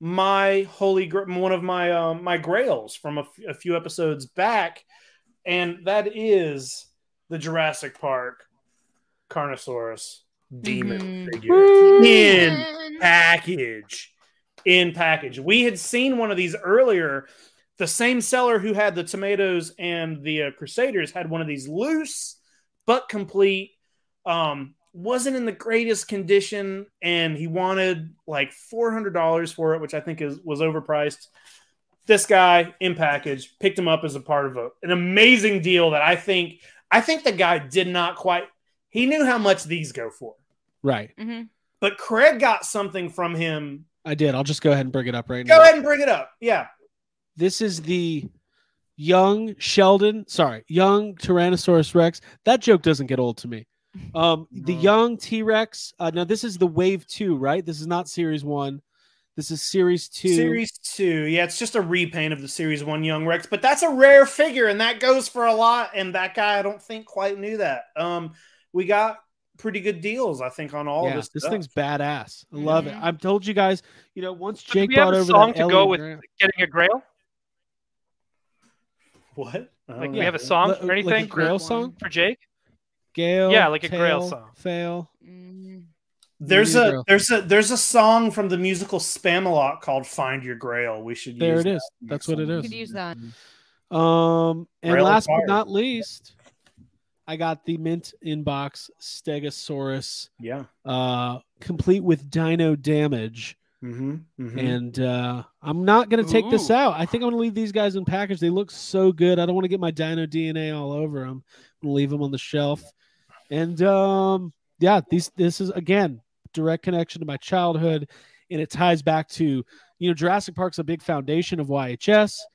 my holy one of my um my grails from a, a few episodes back, and that is the Jurassic Park Carnosaurus demon mm-hmm. figure Woo! in package in package we had seen one of these earlier. The same seller who had the tomatoes and the uh, Crusaders had one of these loose but complete. um Wasn't in the greatest condition, and he wanted like four hundred dollars for it, which I think is was overpriced. This guy in package picked him up as a part of a, an amazing deal that I think I think the guy did not quite. He knew how much these go for, right? Mm-hmm. But Craig got something from him. I did. I'll just go ahead and bring it up right now. Go ahead and bring it up. Yeah, this is the young Sheldon. Sorry, young Tyrannosaurus Rex. That joke doesn't get old to me. Um, the young T-Rex. Uh, now this is the wave two, right? This is not series one. This is series two. Series two. Yeah, it's just a repaint of the series one young Rex, but that's a rare figure, and that goes for a lot. And that guy, I don't think quite knew that. Um, we got pretty good deals, I think, on all yeah, of this. This stuff. Thing's badass. I love mm-hmm. it. I've told you guys. You know, once Jake brought over song to Ellie go with Graham. Getting a Grail. What? Like we know. have a song L or anything? Like a Grail song for Jake. Gale, yeah, like a tail, Grail song. Fail. There's a Grail. there's a there's a song from the musical Spamalot called "Find Your Grail." We should there use it that. is. That's what it is. We could use that. Um, and Grail last but not least, I got the mint inbox Stegosaurus. Yeah. Uh, complete with dino damage. Mm-hmm, mm-hmm. And uh, I'm not gonna take Ooh. this out. I think I'm gonna leave these guys in package. They look so good. I don't want to get my dino D N A all over them. I'm gonna leave them on the shelf. And um, yeah, these this is again direct connection to my childhood, and it ties back to you know Jurassic Park's a big foundation of Y H S.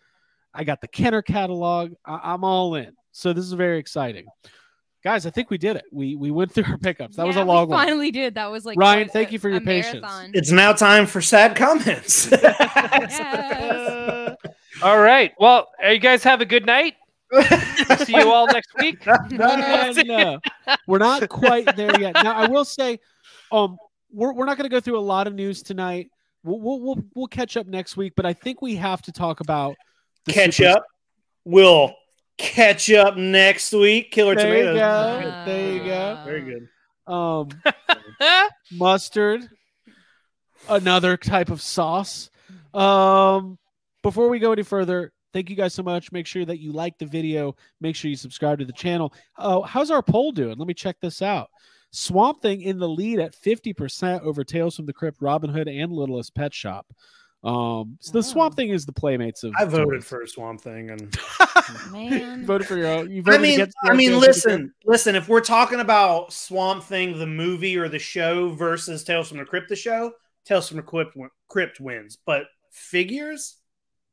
I got the Kenner catalog. I I'm all in. So this is very exciting, guys. I think we did it. We we went through our pickups. That yeah, was a long we one. Finally did. That was like Ryan. Thank a, you for your patience. Marathon. It's now time for sad comments. Yes. All right. Well, you guys have a good night. See you all next week. No, no, no. We're not quite there yet. Now, I will say, um, we're we're not going to go through a lot of news tonight. We'll, we'll we'll we'll catch up next week, but I think we have to talk about the catch up. We'll catch up next week. Killer there tomatoes. You uh, there you go. Very good. Um, mustard, another type of sauce. Um, before we go any further. Thank you guys so much. Make sure that you like the video. Make sure you subscribe to the channel. Oh, how's our poll doing? Let me check this out. Swamp Thing in the lead at fifty percent over Tales from the Crypt, Robin Hood, and Littlest Pet Shop. Um, so the Swamp Thing is the Playmates of. I voted toys. for Swamp Thing, and Man. voted for your own. You voted I mean, I mean, listen, listen. If we're talking about Swamp Thing, the movie or the show versus Tales from the Crypt, the show, Tales from the Crypt, Crypt wins, but figures,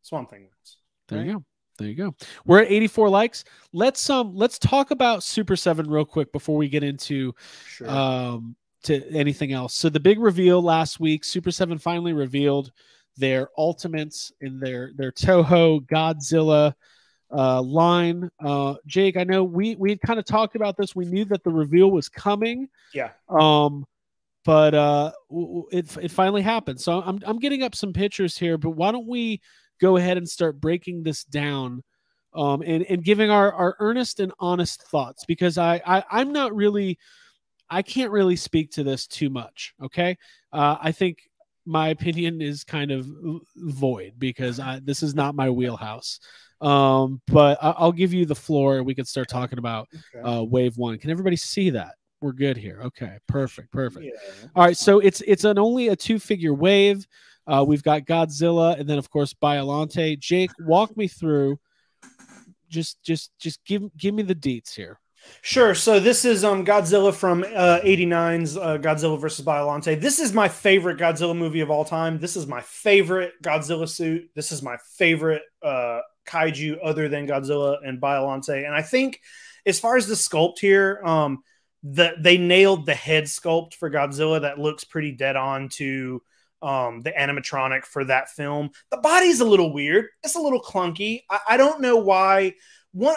Swamp Thing wins. There All you right. go. There you go. We're at eighty-four likes. Let's um let's talk about Super seven real quick before we get into sure. um to anything else. So the big reveal last week, Super seven finally revealed their Ultimates in their their Toho Godzilla uh, line. Uh, Jake, I know we we had kind of talked about this. We knew that the reveal was coming. Yeah. Um, but uh, it it finally happened. So I'm I'm getting up some pictures here. But why don't we go ahead and start breaking this down, um, and and giving our our earnest and honest thoughts, because I, I I'm not really I can't really speak to this too much. Okay. Uh, I think my opinion is kind of void because I, this is not my wheelhouse. Um, but I, I'll give you the floor and we can start talking about okay. uh, wave one. Can everybody see that? We're good here. Okay, perfect, perfect. Yeah. All right, so it's it's an only a two-figure wave. Uh, we've got Godzilla and then, of course, Biollante. Jake, walk me through. Just just just give give me the deets here. Sure. So this is um, Godzilla from uh, eighty-nine's uh, Godzilla versus Biollante. This is my favorite Godzilla movie of all time. This is my favorite Godzilla suit. This is my favorite uh, kaiju other than Godzilla and Biollante. And I think as far as the sculpt here, um, the, they nailed the head sculpt for Godzilla. That looks pretty dead on to um, the animatronic for that film. The body's a little weird. It's a little clunky. I, I don't know why. One,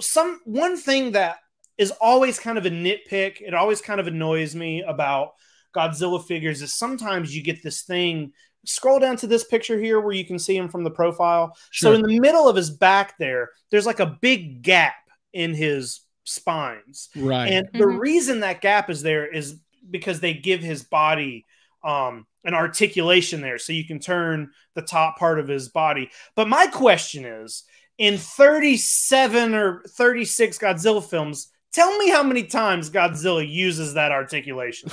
some, one thing that is always kind of a nitpick, it always kind of annoys me about Godzilla figures, is sometimes you get this thing. Scroll down to this picture here where you can see him from the profile. Sure. So in the middle of his back there, there's like a big gap in his spines. Right. And mm-hmm. the reason that gap is there is because they give his body um, an articulation there. So you can turn the top part of his body. But my question is, in thirty-seven or thirty-six Godzilla films, tell me how many times Godzilla uses that articulation.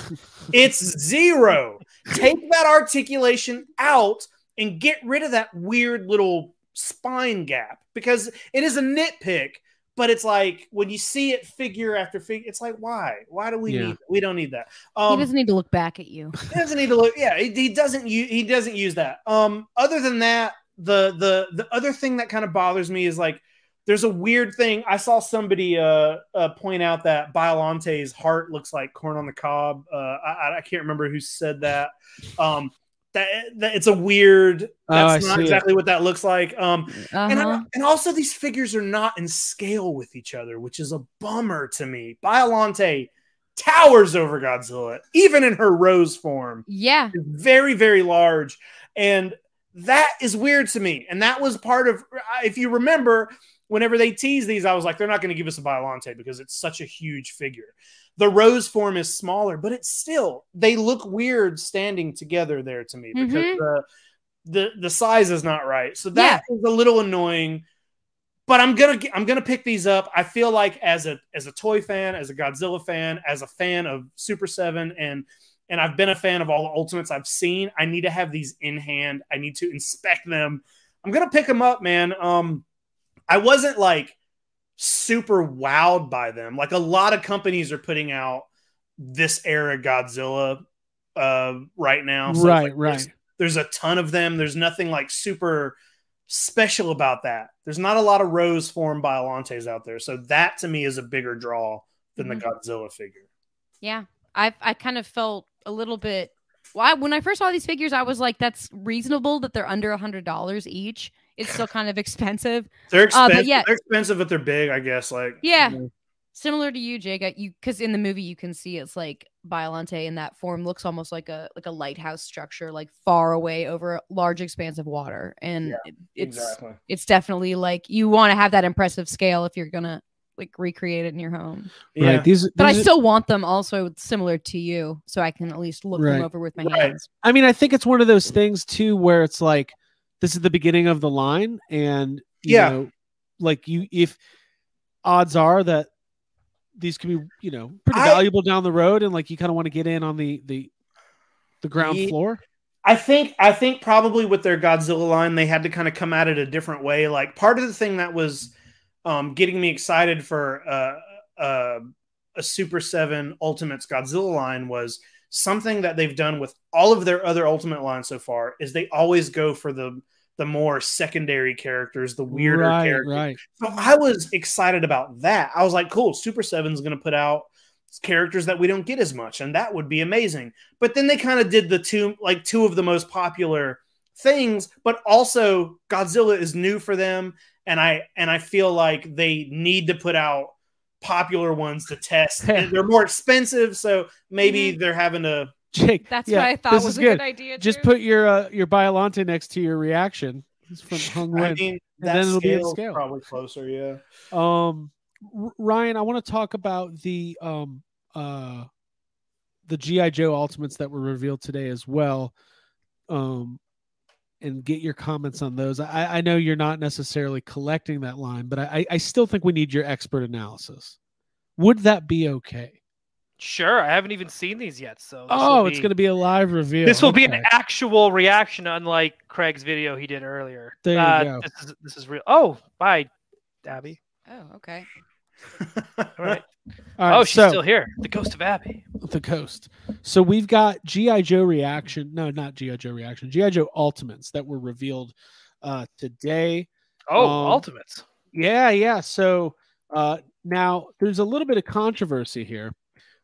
It's zero. Take that articulation out and get rid of that weird little spine gap, because it is a nitpick, but it's like when you see it figure after figure, it's like, why? Why do we yeah. need that? We don't need that. Um, he doesn't need to look back at you. He doesn't need to look. Yeah, he, he doesn't. Use, he doesn't use that. Um, other than that, The the the other thing that kind of bothers me is like there's a weird thing. I saw somebody uh, uh, point out that Biollante's heart looks like corn on the cob. Uh, I, I can't remember who said that. Um, that, that it's a weird. That's oh, not exactly it. What that looks like. Um, uh-huh. and, I, and also these figures are not in scale with each other, which is a bummer to me. Biollante towers over Godzilla, even in her rose form. Yeah, she's very very large and. That is weird to me. And that was part of, if you remember, whenever they teased these, I was like, they're not going to give us a Biollante because it's such a huge figure. The rose form is smaller, but it's still, they look weird standing together there to me because mm-hmm. the, the the size is not right. So that yeah. is a little annoying, but I'm going to, I'm going to pick these up. I feel like as a, as a toy fan, as a Godzilla fan, as a fan of Super seven and And I've been a fan of all the Ultimates I've seen. I need to have these in hand. I need to inspect them. I'm going to pick them up, man. Um, I wasn't like super wowed by them. Like a lot of companies are putting out this era Godzilla uh, right now. So right, like, right. There's, there's a ton of them. There's nothing like super special about that. There's not a lot of rose form Biollantes out there. So that to me is a bigger draw than mm-hmm. the Godzilla figure. Yeah. I've, I kind of felt a little bit. Well, I, when I first saw these figures, I was like, that's reasonable that they're under one hundred dollars each. It's still kind of expensive. They're expensive, uh, but yeah, they're expensive, but they're big, I guess. Like, yeah, you know. Similar to you, Jake. You because in the movie you can see it's like Biollante in that form looks almost like a like a lighthouse structure, like far away over a large expanse of water, and yeah, it, it's exactly. it's definitely like you want to have that impressive scale if you're gonna. Like recreate it in your home. Yeah. Right. These, these but I still are... want them also similar to you so I can at least look right. them over with my right. hands. I mean, I think it's one of those things too, where it's like, this is the beginning of the line. And you yeah. know, like you, if odds are that these could be, you know, pretty I... valuable down the road. And like, you kind of want to get in on the, the, the ground yeah. floor. I think I think probably with their Godzilla line, they had to kind of come at it a different way. Like part of the thing that was, Um, getting me excited for uh, uh, a Super seven Ultimates Godzilla line was something that they've done with all of their other Ultimate lines so far is they always go for the the more secondary characters, the weirder right, characters. Right. So I was excited about that. I was like, cool, Super Seven's going to put out characters that we don't get as much, and that would be amazing. But then they kind of did the two, like two of the most popular things, but also Godzilla is new for them, and I and I feel like they need to put out popular ones to test. And they're more expensive, so maybe mm-hmm. they're having to. Jake, that's yeah, what I thought was a good, good idea. Just too. Put your uh, your Biolante next to your reaction. It's from Hung Wen. I mean, that and then it'll be in scale. Probably closer, yeah. Um, Ryan, I want to talk about the um uh the G I Joe Ultimates that were revealed today as well, um, and get your comments on those. I, I know you're not necessarily collecting that line, but I, I still think we need your expert analysis. Would that be okay? Sure, I haven't even seen these yet. So oh, be, it's going to be a live review. This will okay. be an actual reaction, unlike Craig's video he did earlier. There you uh, go. This is, this is real. Oh, bye, Abby. Oh, okay. All right. All right. Oh, she's so, still here. The ghost of Abby. The ghost. So we've got G I Joe reaction. No, not G I Joe reaction. G I Joe Ultimates that were revealed uh, today. Oh, um, Ultimates. Yeah, yeah. So uh, now there's a little bit of controversy here.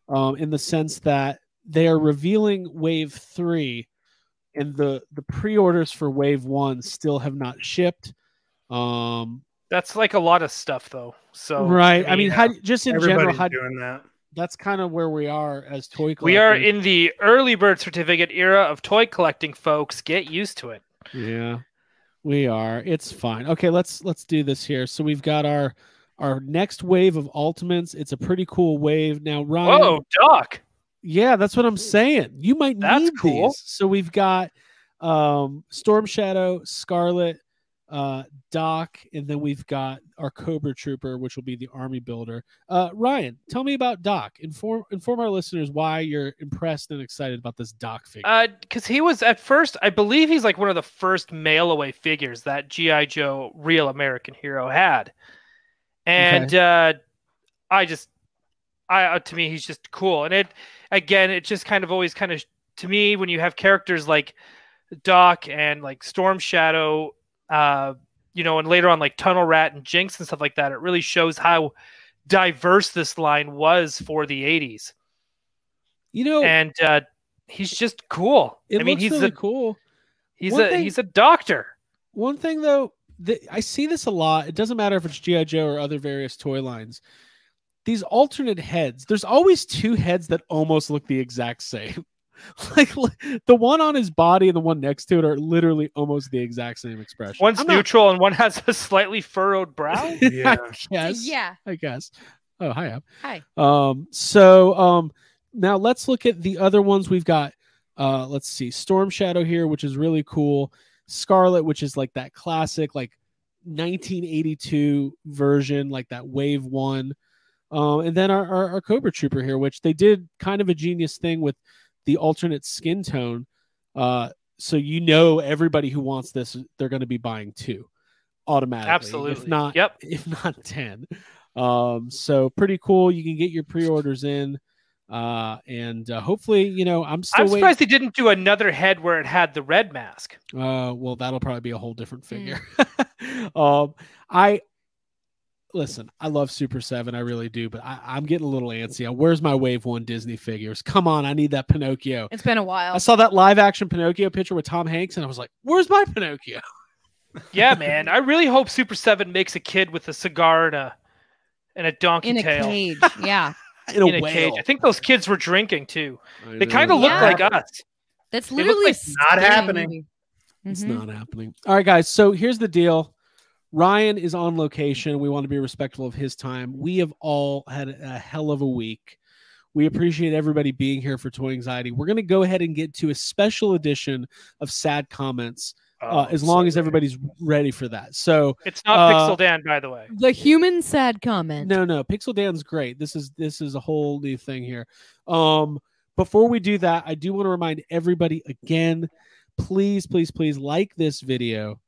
Um, in the sense that they are revealing Wave Three, and the the pre-orders for Wave One still have not shipped. Um, that's like a lot of stuff, though. So right, I mean, how, just in general, how, doing that. That's kind of where we are as toy collectors. We are in the early bird certificate era of toy collecting, folks. Get used to it. Yeah, we are. It's fine. Okay, let's let's do this here. So we've got our. Our next wave of Ultimates. It's a pretty cool wave. Now, Ryan. Oh, Doc. Yeah, that's what I'm saying. You might that's need cool. these. So we've got um, Storm Shadow, Scarlet, uh, Doc, and then we've got our Cobra Trooper, which will be the Army Builder. Uh, Ryan, tell me about Doc. Inform inform our listeners why you're impressed and excited about this Doc figure. Because uh, he was at first, I believe he's like one of the first mail-away figures that G I Joe Real American Hero had. And okay. uh, I just, I to me, he's just cool. And it, again, it just kind of always kind of, to me, when you have characters like Doc and like Storm Shadow, uh, you know, and later on like Tunnel Rat and Jinx and stuff like that, it really shows how diverse this line was for the eighties. You know, and uh, he's just cool. It I mean, looks he's really a, cool. He's one a thing, he's a doctor. One thing though. The, I see this a lot. It doesn't matter if it's G I Joe or other various toy lines. These alternate heads, there's always two heads that almost look the exact same. like, like the one on his body and the one next to it are literally almost the exact same expression. One's I'm neutral not... and one has a slightly furrowed brow. yeah. I guess, yeah. I guess. Oh, hi. Ab. Hi. Um, so um, now let's look at the other ones we've got. Uh, let's see. Storm Shadow here, which is really cool. Scarlet, which is like that classic, like nineteen eighty-two version, like that Wave One, um, and then our, our our Cobra Trooper here, which they did kind of a genius thing with the alternate skin tone, uh, so you know everybody who wants this, they're going to be buying two automatically, absolutely. If not, yep, if not ten. Um, so pretty cool. You can get your pre-orders in. Uh, and uh, hopefully, you know, I'm still I'm surprised waiting. They didn't do another head where it had the red mask. Uh, well, that'll probably be a whole different figure. Mm. um, I listen, I love Super Seven, I really do, but I, I'm getting a little antsy. Where's my Wave One Disney figures? Come on, I need that Pinocchio. It's been a while. I saw that live action Pinocchio picture with Tom Hanks, and I was like, where's my Pinocchio? yeah, man, I really hope Super Seven makes a kid with a cigar and a, and a donkey in tail. In a cage, yeah. In a, in a cage. I think those kids were drinking too. I they kind of look yeah. like us. That's literally like not happening. It's mm-hmm. not happening. All right, guys. So here's the deal. Ryan is on location. We want to be respectful of his time. We have all had a hell of a week. We appreciate everybody being here for Toy Anxiety. We're going to go ahead and get to a special edition of Sad Comments. Oh, uh, as long so as everybody's ready for that. So it's not uh, Pixel Dan, by the way. The human sad comment. No, no, Pixel Dan's great. This is this is a whole new thing here. Um, before we do that, I do want to remind everybody again, please, please, please like this video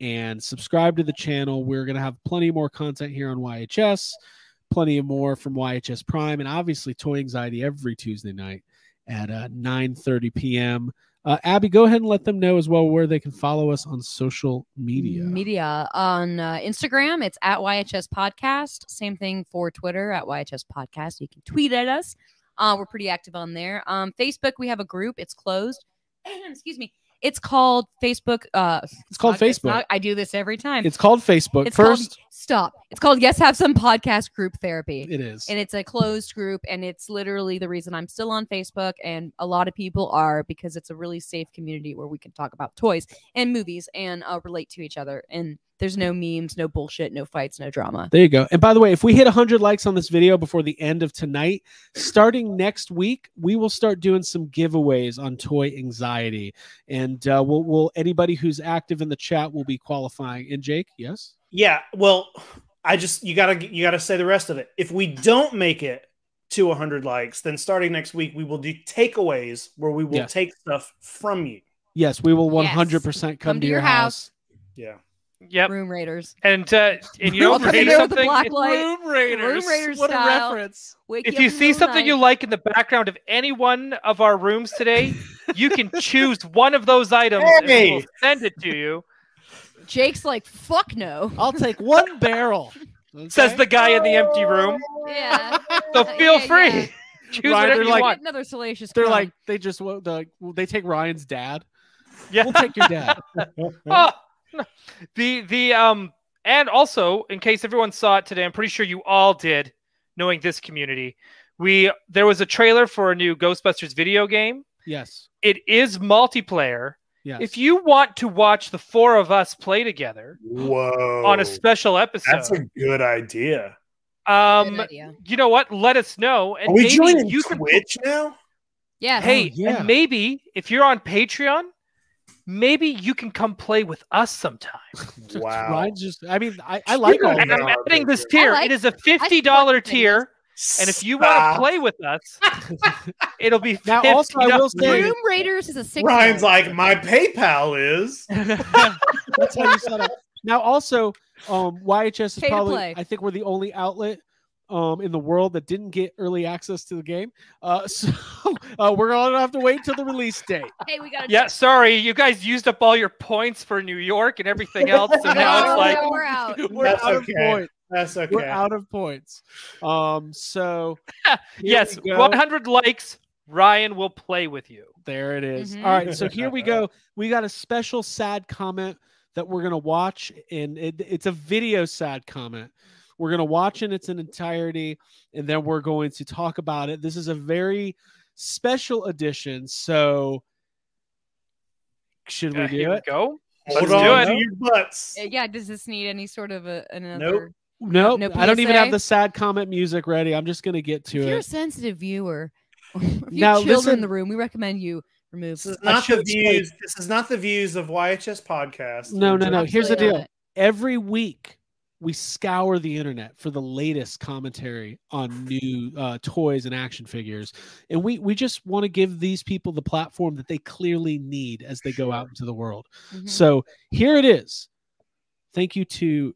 and subscribe to the channel. We're gonna have plenty more content here on Y H S, plenty of more from Y H S Prime, and obviously Toy Anxiety every Tuesday night at uh, nine thirty p m Uh, Abby, go ahead and let them know as well where they can follow us on social media. Media on uh, Instagram, it's at Y H S Podcast. Same thing for Twitter, at Y H S Podcast. You can tweet at us. Uh, we're pretty active on there. Um, Facebook, we have a group. It's closed. Excuse me. It's called Facebook. Uh, it's called podcast. Facebook. Not, I do this every time. It's called Facebook. It's First, called, stop. It's called Yes Have Some Podcast Group Therapy. It is. And it's a closed group. And it's literally the reason I'm still on Facebook. And a lot of people are, because it's a really safe community where we can talk about toys and movies and uh, relate to each other. And there's no memes, no bullshit, no fights, no drama. There you go. And by the way, if we hit one hundred likes on this video before the end of tonight, starting next week, we will start doing some giveaways on toy anxiety. And uh, we'll, we'll anybody who's active in the chat will be qualifying. And Jake, yes? Yeah, well, I just, you gotta, you gotta say the rest of it. If we don't make it to one hundred likes, then starting next week, we will do takeaways where we will yes. take stuff from you. Yes, we will one hundred percent yes. come, come to, to your, your house. house. Yeah. Yep. Room Raiders. And uh and you know something Room Raiders. Room Raiders what style. a reference. Wake if you see something night. you like in the background of any one of our rooms today, you can choose one of those items hey. and we'll send it to you. Jake's like, fuck no. I'll take one barrel. Okay. Says the guy in the empty room. Yeah. So feel yeah, free. Yeah. Choose Ryan, whatever you like, want. Another salacious They're crime. like they just uh, they take Ryan's dad. Yeah. We'll take your dad. oh. The the um and also, in case everyone saw it today, I'm pretty sure you all did, knowing this community. We there was a trailer for a new Ghostbusters video game. Yes. It is multiplayer. Yes. If you want to watch the four of us play together Whoa. on a special episode. That's a good idea. Um good idea. You know what? Let us know. And Are we maybe joining you Twitch can... now? Yeah. Hey, oh, yeah. And maybe if you're on Patreon, maybe you can come play with us sometime. Wow. I just, I mean, I, I like all and I'm adding this tier. Like it is a fifty dollar tier. Things. And if you want to play with us, it'll be now also I will say Room Raiders is a six. Ryan's like, my PayPal is. That's how you set up. Now also, um, Y H S is Pay probably, I think we're the only outlet Um, in the world that didn't get early access to the game, uh, so uh, we're gonna have to wait till the release date. Hey, we got. Yeah, sorry, you guys used up all your points for New York and everything else, so now it's like we're out. We're That's out okay. of points. That's okay. We're out of points. Um, so yes, one hundred likes. Ryan will play with you. There it is. Mm-hmm. All right, so here we go. We got a special sad comment that we're gonna watch, and it, it's a video sad comment. We're going to watch in its entirety, and then we're going to talk about it. This is a very special edition, so should we uh, do it? We go. Hold Let's on do it. to your butts. Yeah, does this need any sort of a, another? Nope. Nope. No I don't even have the sad comment music ready. I'm just going to get to if it. If you're a sensitive viewer, if you now, children listen, in the room, we recommend you remove. This is not the views. Explain. This is not the views of Y H S Podcast. No, no, no. Here's the deal. It. Every week, we scour the internet for the latest commentary on new uh, toys and action figures. And we, we just want to give these people the platform that they clearly need as they sure. go out into the world. Mm-hmm. So here it is. Thank you to,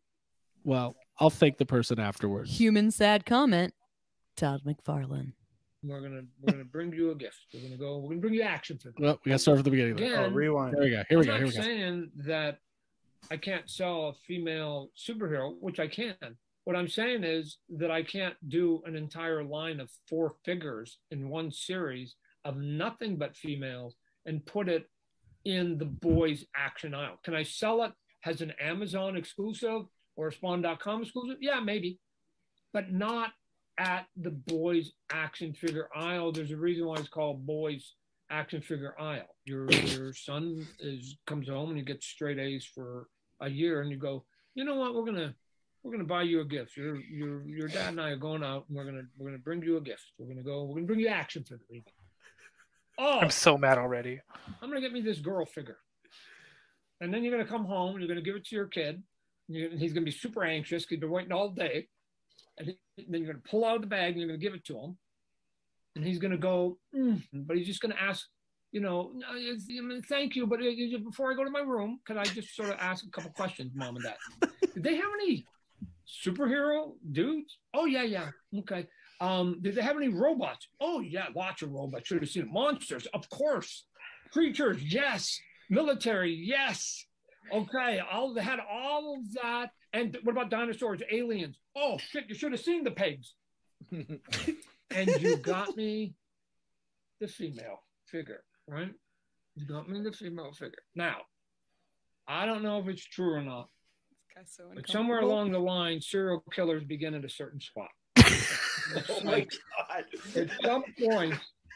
well, I'll thank the person afterwards. Human sad comment, Todd McFarlane. We're going to we're gonna bring you a gift. We're going to go, we're going to bring you action figures. Well, we got to start from the beginning. Again, oh, rewind. Here we go. Here we go. Here we go. I'm saying that I can't sell a female superhero, which I can. What I'm saying is that I can't do an entire line of four figures in one series of nothing but females and put it in the boys' action aisle. Can I sell it as an Amazon exclusive or a Spawn dot com exclusive? Yeah, maybe, but not at the boys' action figure aisle. There's a reason why it's called boys' action figure aisle. Your your son is comes home and he gets straight A's for a year, and you go, you know what? We're gonna we're gonna buy you a gift. Your your your dad and I are going out, and we're gonna we're gonna bring you a gift. We're gonna go. We're gonna bring you action figure. Oh, I'm so mad already. I'm gonna get me this girl figure, and then you're gonna come home and you're gonna give it to your kid. And, you, and he's gonna be super anxious because he's been waiting all day, and, he, and then you're gonna pull out the bag and you're gonna give it to him, and he's gonna go, mm, but he's just gonna ask. You know, thank you, but before I go to my room, could I just sort of ask a couple questions, Mom and Dad? Did they have any superhero dudes? Oh, yeah, yeah. Okay. Um, did they have any robots? Oh, yeah, lots of robots. Should have seen it. Monsters, of course. Creatures, yes. Military, yes. Okay, all had all of that. And what about dinosaurs, aliens? Oh, shit, you should have seen the pigs. And you got me the female figure, right? You got me the female figure. Now, I don't know if it's true or not, so but somewhere along the line, serial killers begin at a certain spot. Oh like, my God. At some point,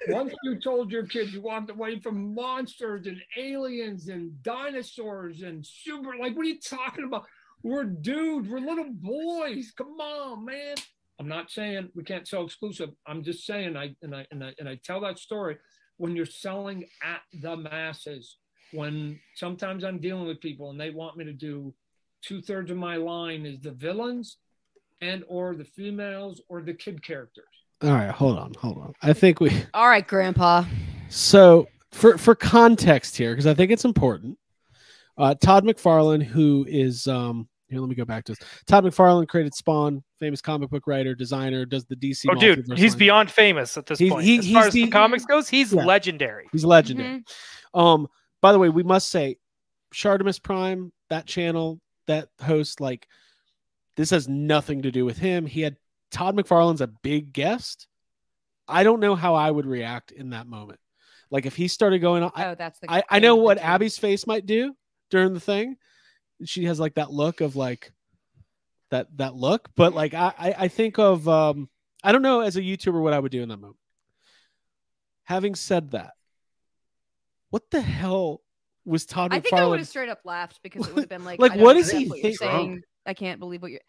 once you told your kid you walked away from monsters and aliens and dinosaurs and super, like, what are you talking about? We're dudes. We're little boys. Come on, man. I'm not saying we can't sell exclusive. I'm just saying, I and I and I and I tell that story when you're selling at the masses. When sometimes I'm dealing with people and they want me to do two thirds of my line is the villains, and or the females or the kid characters. All right, hold on, hold on. I think we. All right, Grandpa. So for for context here, because I think it's important. Uh, Todd McFarlane, who is um, here, let me go back to this. Todd McFarlane created Spawn, famous comic book writer, designer, does the D C. Oh, dude, he's line. Beyond famous at this he's, point. He, as far as the, the comics goes, he's yeah, legendary. He's legendary. Mm-hmm. Um, by the way, we must say, Shardamus Prime, that channel, that host, like this has nothing to do with him. He had Todd McFarlane's a big guest. I don't know how I would react in that moment. Like if he started going on, oh, that's the I, I know what Abby's face might do. During the thing, she has like that look of like that that look, but like I I think of um I don't know as a YouTuber what I would do in that moment. Having said that, what the hell was Todd McFarlane? I think I would have straight up laughed because it would have been like like what is he thinking? I can't believe what you're.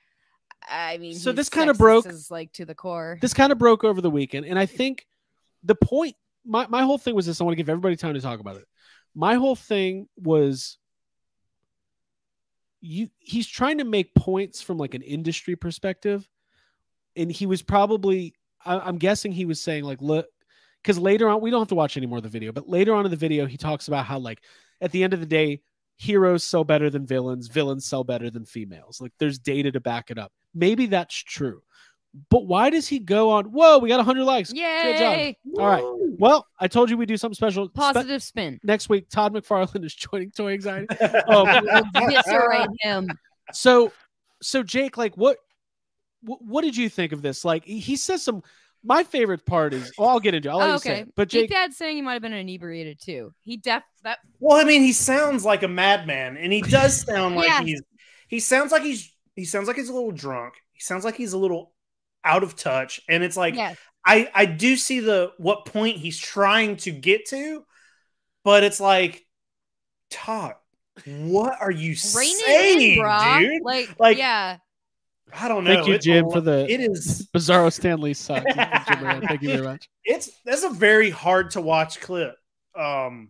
I mean, so this kind of broke like to the core. This kind of broke over the weekend, and I think the point. My my whole thing was this. I want to give everybody time to talk about it. My whole thing was. You, he's trying to make points from like an industry perspective, and he was probably I, I'm guessing he was saying like look, because later on we don't have to watch any more of the video, but later on in the video he talks about how like at the end of the day heroes sell better than villains, villains sell better than females. Like there's data to back it up. Maybe that's true, but why does he go on? Whoa, we got one hundred likes! Yay! Good job. All right. Well, I told you we do something special. Positive Spe spin next week. Todd McFarlane is joining Toy Anxiety. Oh, eviscerate him. So, so Jake, like, what, what, what did you think of this? Like, he says some. My favorite part is. Well, I'll get into. It. I'll oh, okay. Say, but Jake, Geek Dad's saying he might have been inebriated too. He def that. Well, I mean, he sounds like a madman, and he does sound like yeah. he's. He sounds like he's. He sounds like he's a little drunk. He sounds like he's a little. Out of touch, and it's like yes. I I do see the what point he's trying to get to, but it's like Todd, what are you Rain saying, in, dude? Like, like, yeah, I don't know. Thank you, Jim, for the it is Bizarro Stanley sucks. Thank you very much. It's that's a very hard to watch clip. Um,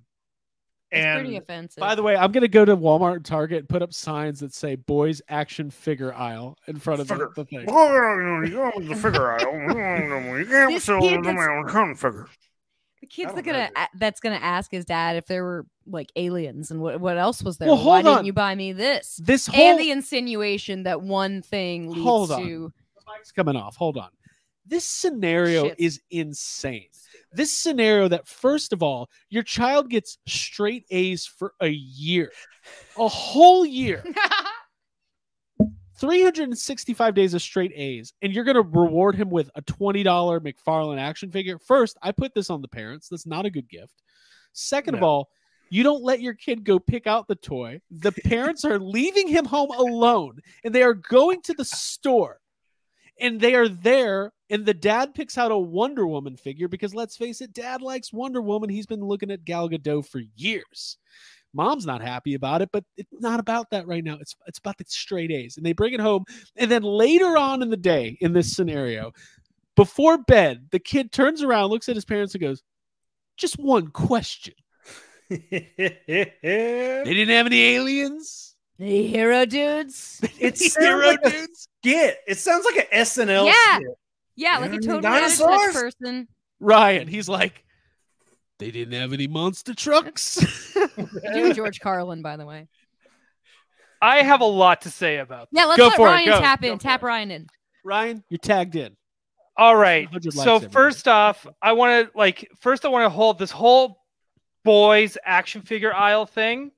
it's and pretty offensive. By the way, I'm gonna go to Walmart and Target and put up signs that say "Boys Action Figure Aisle" in front of the, the thing. The figure aisle. You can't sell my own kind of figure. The kids that gonna a, that's gonna ask his dad if there were like aliens and what what else was there. Well, why didn't you buy me this? This whole and the insinuation that one thing leads hold on. to the mic's coming off. Hold on. This scenario Shit. is insane. This scenario that, first of all, your child gets straight A's for a year. A whole year. three hundred sixty-five days of straight A's. And you're going to reward him with a twenty dollar McFarlane action figure. First, I put this on the parents. That's not a good gift. Second no. of all, you don't let your kid go pick out the toy. The parents are leaving him home alone. And they are going to the store. And they are there, and the dad picks out a Wonder Woman figure because, let's face it, dad likes Wonder Woman. He's been looking at Gal Gadot for years. Mom's not happy about it, but it's not about that right now. It's, it's about the straight A's. And they bring it home. And then later on in the day, in this scenario, before bed, the kid turns around, looks at his parents, and goes, just one question. They didn't have any aliens? The hero dudes. It's hero like dudes. Get it sounds like an S N L. Yeah, skit. yeah, you like a total dinosaur person. Ryan, he's like, they didn't have any monster trucks. Doing George Carlin, by the way. I have a lot to say about. That. Yeah, let's go let Ryan go. tap in. Go tap Ryan in. Ryan, you're tagged in. All right. So first off, I want to like first I want to hold this whole boys action figure aisle thing,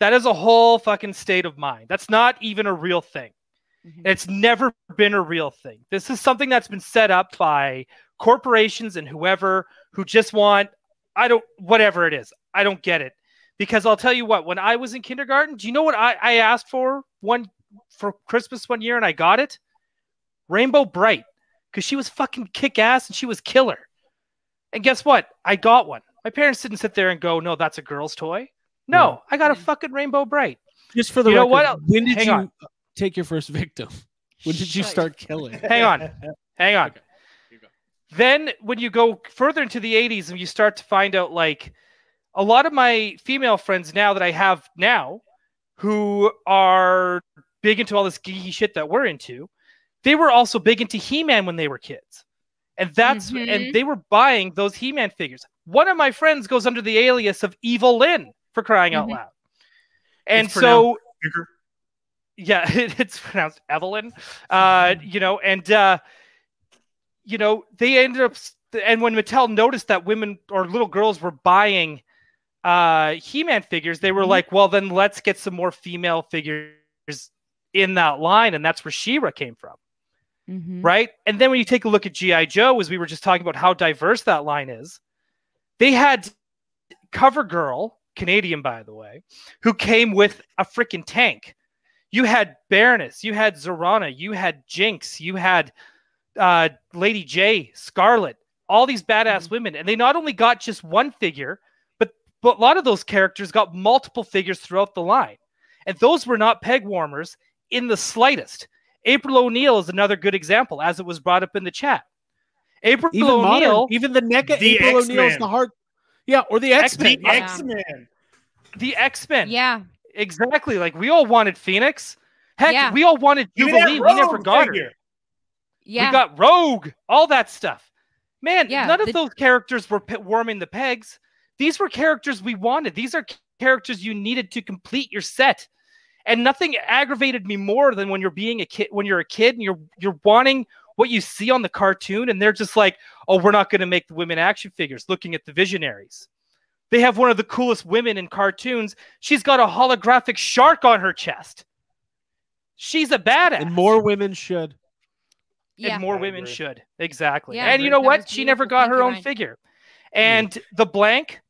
that is a whole fucking state of mind. That's not even a real thing. Mm-hmm. It's never been a real thing. This is something that's been set up by corporations and whoever who just want, I don't, whatever it is. I don't get it. Because I'll tell you what, when I was in kindergarten, do you know what I, I asked for one for Christmas one year and I got it? Rainbow Bright. Because she was fucking kick ass and she was killer. And guess what? I got one. My parents didn't sit there and go, no, that's a girl's toy. No, yeah. I got a fucking Rainbow Bright. Just for the you record, know what? When did Hang you on. take your first victim? When did you start killing? Hang on. Hang on. Okay. Here you go. Then when you go further into the eighties and you start to find out, like, a lot of my female friends now that I have now who are big into all this geeky shit that we're into, they were also big into He-Man when they were kids. And that's mm-hmm. and they were buying those He-Man figures. One of my friends goes under the alias of Evil Lynn, for crying mm-hmm. out loud. And it's so yeah, it, it's pronounced Evelyn. Uh, you know, and uh, you know, they ended up and when Mattel noticed that women or little girls were buying uh He-Man figures, they were mm-hmm. like, well, then let's get some more female figures in that line, and that's where She-Ra came from. Mm-hmm. Right? And then when you take a look at G I. Joe, as we were just talking about how diverse that line is, they had CoverGirl, Canadian, by the way, who came with a freaking tank. You had Baroness, you had Zorana, you had Jinx, you had uh, Lady J, Scarlet, all these badass mm-hmm. women. And they not only got just one figure, but, but a lot of those characters got multiple figures throughout the line. And those were not peg warmers in the slightest. April O'Neil is another good example, as it was brought up in the chat. April O'Neil, even the NECA, the April O'Neil is the heart. Yeah, or the X-Men. The X-Men. Yeah. The X-Men. Yeah, exactly. Like we all wanted Phoenix. Heck, yeah. we all wanted Jubilee. We never got figure. her. Yeah, we got Rogue. All that stuff. Man, yeah, none the... of those characters were p- warming the pegs. These were characters we wanted. These are characters you needed to complete your set. And nothing aggravated me more than when you're being a kid, when you're a kid and you're you're wanting what you see on the cartoon, and they're just like, "Oh, we're not going to make the women action figures." Looking at the Visionaries, they have one of the coolest women in cartoons. She's got a holographic shark on her chest. She's a badass. And more women should. Yeah. And more women should exactly. Yeah, and you know what? She never got her own figure. And yeah. the blank,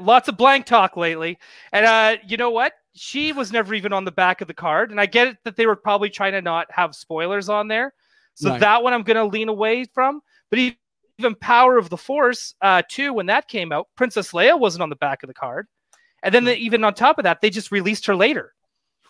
lots of blank talk lately. And uh, you know what? She was never even on the back of the card. And I get it that they were probably trying to not have spoilers on there. So right. that one I'm going to lean away from. But even Power of the Force uh, two, when that came out, Princess Leia wasn't on the back of the card. And then mm-hmm. the, even on top of that, they just released her later.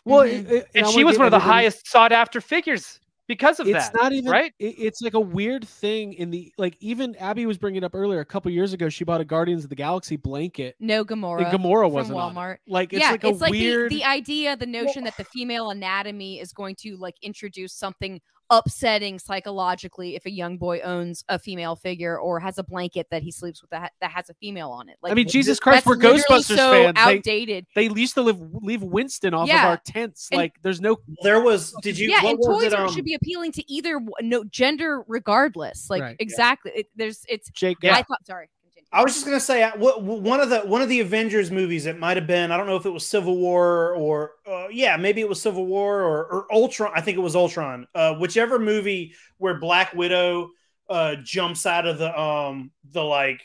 Well, mm-hmm. it, And she was one of the highest sought after figures because of it's that. It's not even, right? It, it's like a weird thing in the, like even Abby was bringing up earlier, a couple years ago, she bought a Guardians of the Galaxy blanket. No, Gamora. And Gamora wasn't on Walmart. Like, it's yeah, like a it's like weird. The, the idea, the notion that the female anatomy is going to like introduce something upsetting psychologically if a young boy owns a female figure or has a blanket that he sleeps with that, that has a female on it. Like, I mean, Jesus Christ, we're Ghostbusters so fans. Outdated. They, they used to live, leave Winston off yeah. of our tents. And, like, there's no. There was. Did you? Yeah, and toys um... should be appealing to either no gender, regardless. Like right, exactly. Yeah. It, there's. It's. Jake. Yeah. I thought. Sorry. I was just gonna say I, w- w- one of the one of the Avengers movies. It might have been. I don't know if it was Civil War or uh, yeah, maybe it was Civil War or, or Ultron. I think it was Ultron. Uh, whichever movie where Black Widow uh, jumps out of the um the like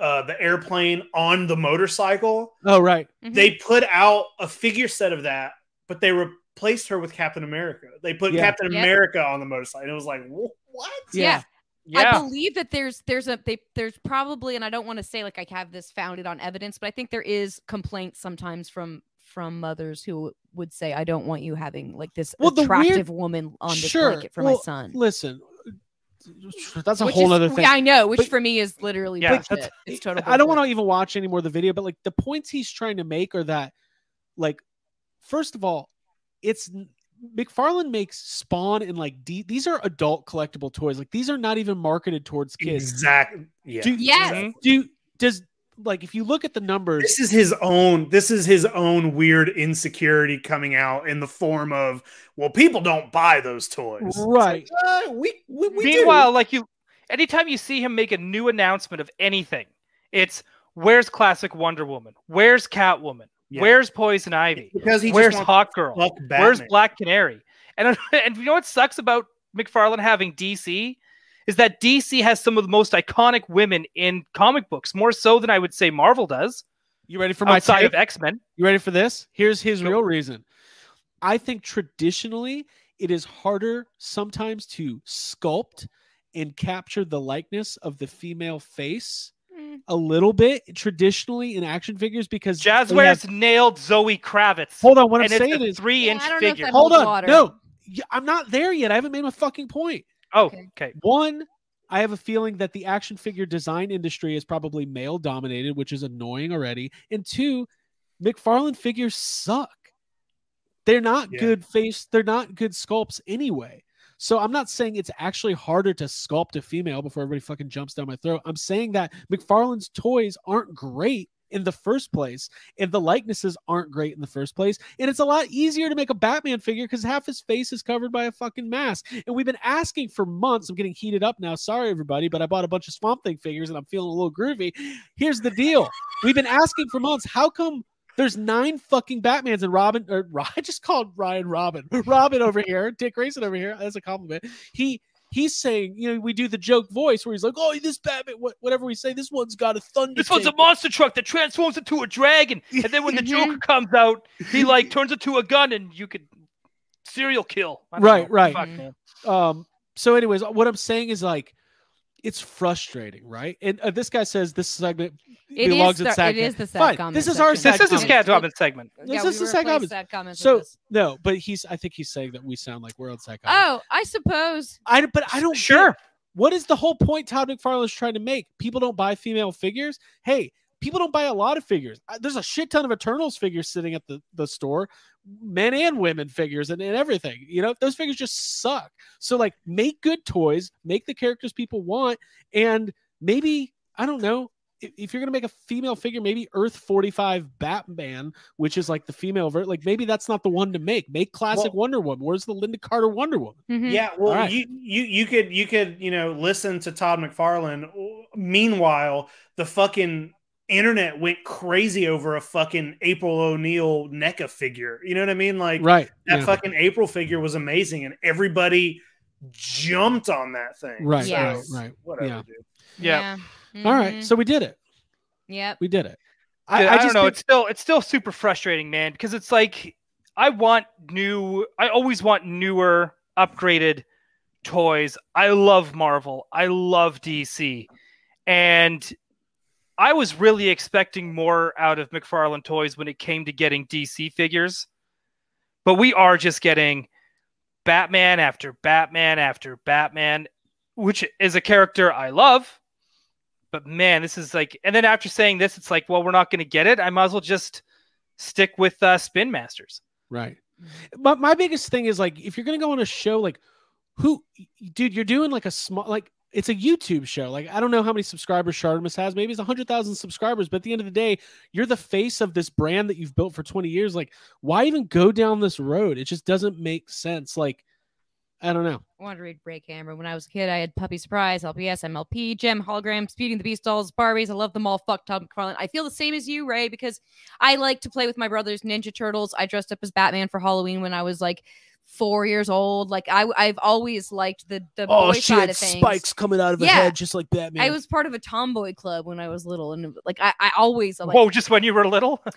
uh, the airplane on the motorcycle. Oh right. Mm-hmm. They put out a figure set of that, but they replaced her with Captain America. They put yeah. Captain yeah. America on the motorcycle. It was like what? Yeah. yeah. Yeah. I believe that there's there's a they, there's probably, and I don't want to say like I have this founded on evidence, but I think there is complaints sometimes from from mothers who would say, I don't want you having like this well, attractive weird... woman on this sure. blanket for well, my son. Listen, that's a which whole is, other thing. I know, which but, for me is literally yeah, bullshit. It's total bullshit. I don't want to even watch any more of the video, but like the points he's trying to make are that, like, first of all, it's McFarlane makes Spawn and like D- these are adult collectible toys. Like these are not even marketed towards kids. Exactly. Yeah. Do, yes. Do does like if you look at the numbers, this is his own. This is his own weird insecurity coming out in the form of well, people don't buy those toys, right? Like, uh, we, we we meanwhile, do. Like you, anytime you see him make a new announcement of anything, it's where's classic Wonder Woman? Where's Catwoman? Yeah. Where's Poison Ivy? It's because he where's just Hawk Girl? Where's Black Canary? And and you know what sucks about McFarlane having D C is that D C has some of the most iconic women in comic books, more so than I would say Marvel does. You ready for my outside take? Of X-Men? You ready for this? Here's his nope. real reason. I think traditionally it is harder sometimes to sculpt and capture the likeness of the female face mm. a little bit traditionally in action figures because Jazwares have... nailed Zoe Kravitz. Hold on, what I'm saying is three-inch yeah, figure. Hold on, water. no, I'm not there yet. I haven't made my fucking point. Oh, okay. okay. One, I have a feeling that the action figure design industry is probably male-dominated, which is annoying already. And two, McFarlane figures suck. They're not yeah. good face. They're not good sculpts anyway. So I'm not saying it's actually harder to sculpt a female before everybody fucking jumps down my throat. I'm saying that McFarlane's toys aren't great in the first place, and the likenesses aren't great in the first place, and it's a lot easier to make a Batman figure because half his face is covered by a fucking mask. And we've been asking for months. I'm getting heated up now. Sorry, everybody, but I bought a bunch of Swamp Thing figures, and I'm feeling a little groovy. Here's the deal. We've been asking for months. How come there's nine fucking Batmans and Robin, or I just called Ryan Robin. Robin over here, Dick Grayson over here. That's a compliment. He he's saying, you know, we do the joke voice where he's like, oh, this Batman, whatever we say, this one's got a thunder. This one's a monster truck that transforms into a dragon, and then when the Joker comes out, he like turns into a gun, and you could serial kill. Right, know. right. Fuck, man. Um. So, anyways, what I'm saying is like, it's frustrating, right? And uh, this guy says this segment it belongs in sad. It is the sad comment. This is our sad. This is the sad comment segment. This is the sad comment. Sad comments so no, but he's. I think he's saying that we sound like we're on sad comments. Oh, I suppose. I but I don't sure. Care. What is the whole point Todd McFarlane is trying to make? People don't buy female figures. Hey, people don't buy a lot of figures. There's a shit ton of Eternals figures sitting at the the store, men and women figures and, and everything. You know, those figures just suck. So like, make good toys, make the characters people want, and maybe, I don't know, if, if you're gonna make a female figure, maybe Earth forty-five Batman, which is like the female version, like maybe that's not the one to make. Make classic well, Wonder Woman. Where's the Linda Carter Wonder Woman? Mm-hmm. Yeah, well, right. you you you could you could you know listen to Todd McFarlane. Meanwhile, the fucking internet went crazy over a fucking April O'Neil NECA figure. You know what I mean? Like right. that yeah. fucking April figure was amazing, and everybody jumped on that thing. Right. Yes. Right. right. Whatever. Yeah. Dude. yeah. yeah. Mm-hmm. All right. So we did it. Yeah. We did it. I, Dude, I, I just don't know. Think... It's still it's still super frustrating, man. Because it's like I want new. I always want newer, upgraded toys. I love Marvel. I love D C, and I was really expecting more out of McFarlane toys when it came to getting D C figures, but we are just getting Batman after Batman after Batman, which is a character I love, but man, this is like, and then after saying this, it's like, well, we're not going to get it. I might as well just stick with uh, Spin Masters. Right. But my biggest thing is like, if you're going to go on a show, like who, dude, you're doing like a small, like, it's a YouTube show. Like, I don't know how many subscribers Shardamus has. Maybe it's one hundred thousand subscribers. But at the end of the day, you're the face of this brand that you've built for twenty years. Like, why even go down this road? It just doesn't make sense. Like, I don't know. I wanted to read Break Hammer. When I was a kid, I had Puppy Surprise, L P S, M L P, Gem, Holograms, Beauty and the Beast dolls, Barbies. I love them all. Fuck Todd McFarlane. I feel the same as you, Ray, because I like to play with my brother's Ninja Turtles. I dressed up as Batman for Halloween when I was, like, four years old. Like I, I've always liked the the oh, boy side of things. Spikes coming out of her yeah. head, just like Batman. I was part of a tomboy club when I was little, and like I, I always. Like, Whoa! Just when you were little, and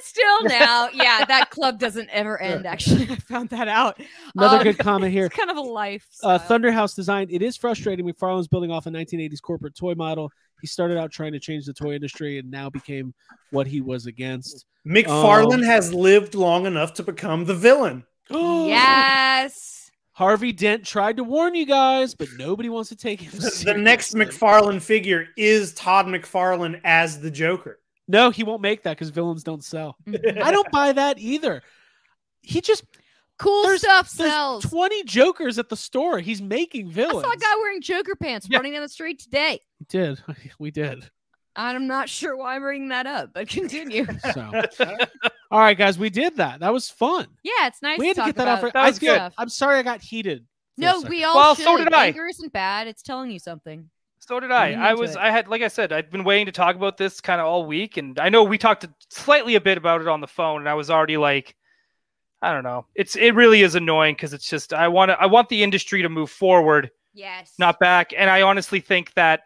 still now, yeah, that club doesn't ever end. Actually, I found that out. Another um, good comment here. It's kind of a life. Uh, Thunderhouse Design. It is frustrating. McFarlane's building off a nineteen eighties corporate toy model. He started out trying to change the toy industry and now became what he was against. McFarlane um, has lived long enough to become the villain. Yes. Harvey Dent tried to warn you guys, but nobody wants to take him seriously. The next McFarlane figure is Todd McFarlane as the Joker. No, he won't make that because villains don't sell. I don't buy that either. He just cool there's, stuff there's sells. twenty Jokers at the store. He's making villains. I saw a guy wearing Joker pants yeah. running down the street today. He did. We did. I'm not sure why I'm bringing that up, but continue. So, all right, guys, we did that. That was fun. Yeah, it's nice. We had to, to get that out. For, that I feel, I'm sorry I got heated. No, we all well, should. So did I. Anger isn't bad. It's telling you something. So did I. I was. It. I had, like I said, I'd been waiting to talk about this kind of all week, and I know we talked slightly a bit about it on the phone, and I was already like, I don't know. It's it really is annoying because it's just I want to. I want the industry to move forward. Yes. Not back. And I honestly think that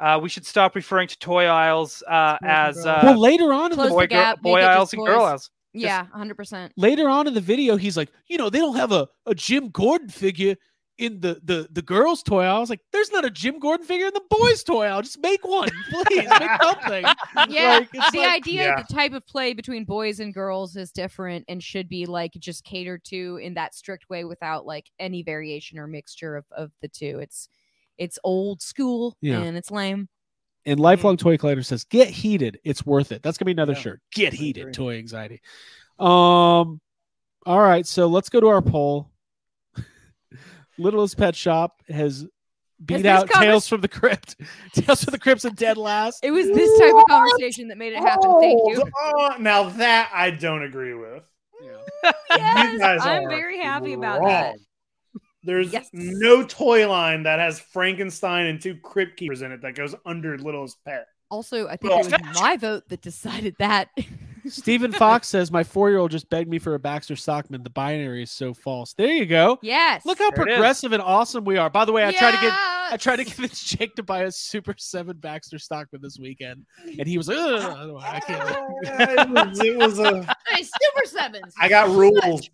uh, we should stop referring to toy aisles uh, as uh, well. Later on, in the boy, the gap, girl, boy aisles and girl aisles. Yeah, one hundred percent. Later on in the video, he's like, you know, they don't have a, a Jim Gordon figure in the, the, the girls' toy aisle. I was like, there's not a Jim Gordon figure in the boys' toy aisle. Just make one, please. Make something. Yeah, like, the like, idea yeah. the type of play between boys and girls is different and should be, like, just catered to in that strict way without, like, any variation or mixture of, of the two. It's, it's old school, yeah. and it's lame. And Lifelong Toy Collector says, get heated. It's worth it. That's going to be another yeah. shirt. Get heated, toy anxiety. Um, all right, so let's go to our poll. Littlest Pet Shop has beat has out Tales from the Crypt. Tales from the Crypt's a dead last. It was this type what? of conversation that made it happen. Oh, Thank you. Oh, now that I don't agree with. Yeah. Yes, I'm very happy wrong. about that. There's yes. no toy line that has Frankenstein and two Crypt Keepers in it that goes under Littlest Pet. Also, I think oh. it was my vote that decided that. Stephen Fox says, my four-year-old just begged me for a Baxter Stockman. The binary is so false. There you go. Yes. Look how there progressive and awesome we are. By the way, I yes. tried to get I tried to convince Jake to buy a Super seven Baxter Stockman this weekend, and he was like, oh, I can't. It was a hey, Super sevens. I got rules.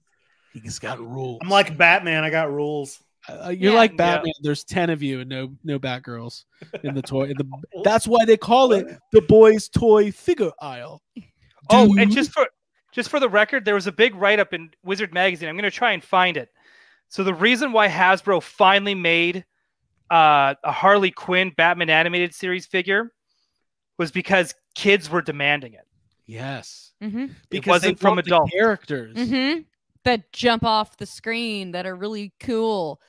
He just got rules. I'm like Batman. I got rules. Uh, you're yeah. like Batman. Yeah. There's ten of you and no no Batgirls in the toy. In the, that's why they call it the boys' toy figure aisle. Oh, Dude. and just for just for the record, there was a big write-up in Wizard Magazine. I'm going to try and find it. So the reason why Hasbro finally made uh, a Harley Quinn Batman animated series figure was because kids were demanding it. Yes. Mm-hmm. Because it wasn't from adult characters. Mm-hmm. That jump off the screen that are really cool.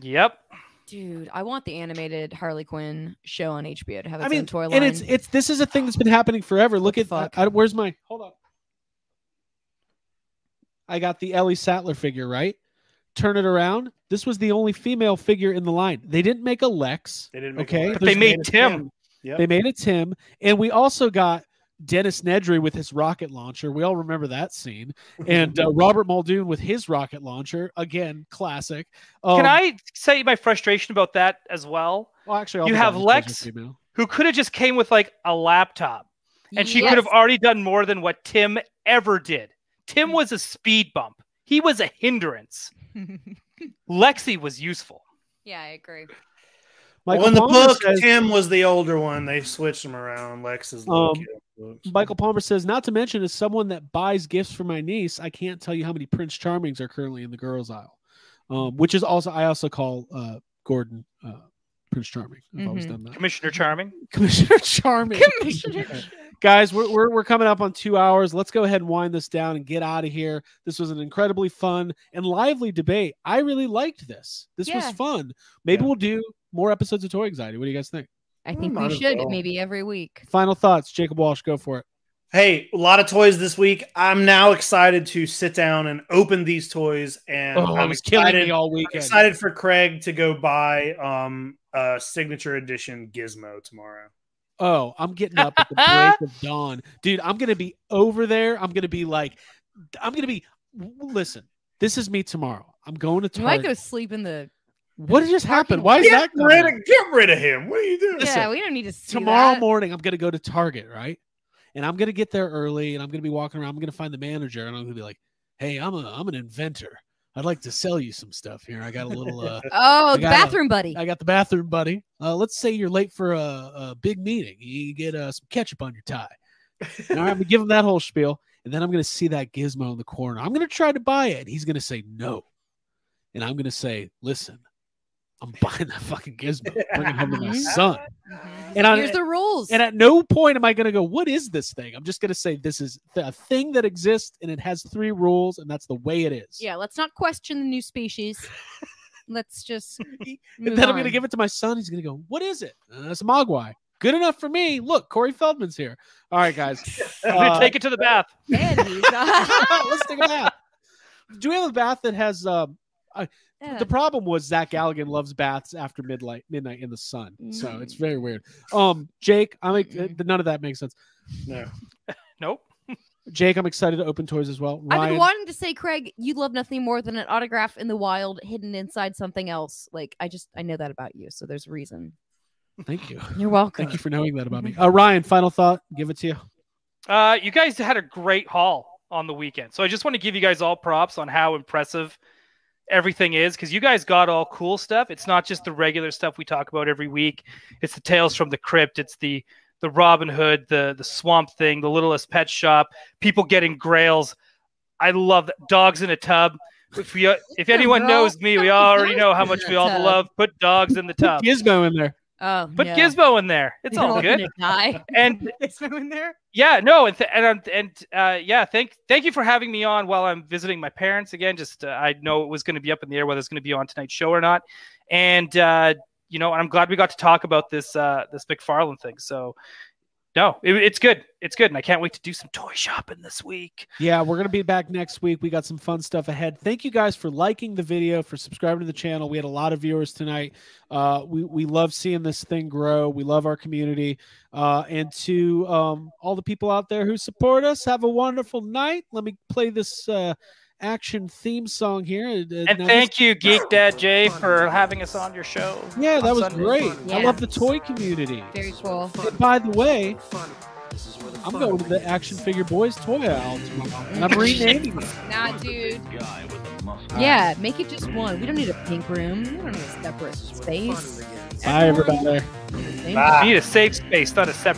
Yep. Dude, I want the animated Harley Quinn show on H B O to have its I mean, own toy line. And it's it's this is a thing that's been happening forever. Look at fuck. I, I, where's my hold on. I got the Ellie Sattler figure, right? Turn it around. This was the only female figure in the line. They didn't make a Lex. They didn't make okay? a Lex. But they made Tim. Tim. Yep. They made a Tim. And we also got Dennis Nedry with his rocket launcher. We all remember that scene. And uh, Robert Muldoon with his rocket launcher. Again, classic. Um, Can I say my frustration about that as well? Well, actually, I'll you have Lex, who could have just came with like a laptop. And yes. she could have already done more than what Tim ever did. Tim was a speed bump. He was a hindrance. Lexi was useful. Yeah, I agree. Michael well, in the Palmer book, says, Tim was the older one. They switched him around. Lex is the um, kid. Michael Palmer says, not to mention, as someone that buys gifts for my niece, I can't tell you how many Prince Charmings are currently in the girls' aisle, um, which is also, I also call uh, Gordon uh, Prince Charming. I've mm-hmm. always done that. Commissioner Charming. Commissioner Charming. Commissioner Charming. Guys, we're, we're, we're coming up on two hours. Let's go ahead and wind this down and get out of here. This was an incredibly fun and lively debate. I really liked this. This yeah. was fun. Maybe yeah. we'll do more episodes of Toy Anxiety. What do you guys think? I think we should maybe every week. Final thoughts. Jacob Walsh, go for it. Hey, a lot of toys this week. I'm now excited to sit down and open these toys. And oh, I was killing me all weekend. I'm excited for Craig to go buy um, a signature edition Gizmo tomorrow. Oh, I'm getting up at the break of dawn. Dude, I'm going to be over there. I'm going to be like, I'm going to be, listen, this is me tomorrow. I'm going to Target. You might go sleep in the... What did just happen? Why is that? Rid of, get rid of him. What are you doing? Yeah, we don't need to see Tomorrow that. morning, I'm going to go to Target, right? And I'm going to get there early, and I'm going to be walking around. I'm going to find the manager, and I'm going to be like, hey, I'm, a, I'm an inventor. I'd like to sell you some stuff here. I got a little... Uh, oh, bathroom a, buddy. I got the bathroom buddy. Uh, let's say you're late for a, a big meeting. You get uh, some ketchup on your tie. And I'm going to give him that whole spiel, and then I'm going to see that Gizmo in the corner. I'm going to try to buy it. He's going to say no. And I'm going to say, listen... I'm buying that fucking Gizmo. I'm bringing him to my son. And I, Here's the rules. And at no point am I going to go, what is this thing? I'm just going to say this is a thing that exists, and it has three rules, and that's the way it is. Yeah, let's not question the new species. Let's just Then on. I'm going to give it to my son. He's going to go, what is it? Uh, it's a Mogwai. Good enough for me. Look, Corey Feldman's here. All right, guys. I'm going to take it to the bath. And he's not. Let's take a bath. Do we have a bath that has... Um, I, yeah. The problem was Zach Galligan loves baths after midnight, midnight in the sun. Mm. So it's very weird. Um, Jake, I make mm. none of that makes sense. No, nope. Jake, I'm excited to open toys as well. Ryan, I've been wanting to say, Craig, you love nothing more than an autograph in the wild hidden inside something else. Like, I just, I know that about you. So there's a reason. Thank you. You're welcome. Thank you for knowing that about me. Uh, Ryan, final thought. Give it to you. Uh, you guys had a great haul on the weekend. So I just want to give you guys all props on how impressive everything is, because you guys got all cool stuff. It's not just the regular stuff we talk about every week. It's the Tales from the Crypt. It's the the Robin Hood, the the Swamp Thing, the Littlest Pet Shop, people getting grails. I love that. Dogs in a tub. If we, if anyone yeah, knows me, we already know how much we all tub. love. Put dogs in the tub. Put Gizmo in there. Oh, put yeah. Gizmo in there. It's all good. And Gizmo in there. Yeah, no, and th and and uh, yeah, thank thank you for having me on while I'm visiting my parents again. Just uh, I know it was going to be up in the air whether it's going to be on tonight's show or not, and uh, you know, I'm glad we got to talk about this uh, this McFarlane thing. So no, it, it's good, it's good, and I can't wait to do some toy shopping this week. Yeah, we're gonna be back next week. We got some fun stuff ahead. Thank you guys for liking the video, for subscribing to the channel. We had a lot of viewers tonight. Uh, we we love seeing this thing grow. We love our community, uh, and to um, all the people out there who support us, have a wonderful night. Let me play this uh, action theme song here. And, and, and thank you, Geek Dad Jay, for having us on your show. Yeah, that was Sunday. great. Yeah. I love the toy community. Very cool. And by the way, I'm going to the Action Figure Boys toy aisle tomorrow, and I'm renaming it. Nah, dude. Yeah, make it just one. We don't need a pink room. We don't need a separate space. Bye, everybody. Bye. We need a safe space, not a separate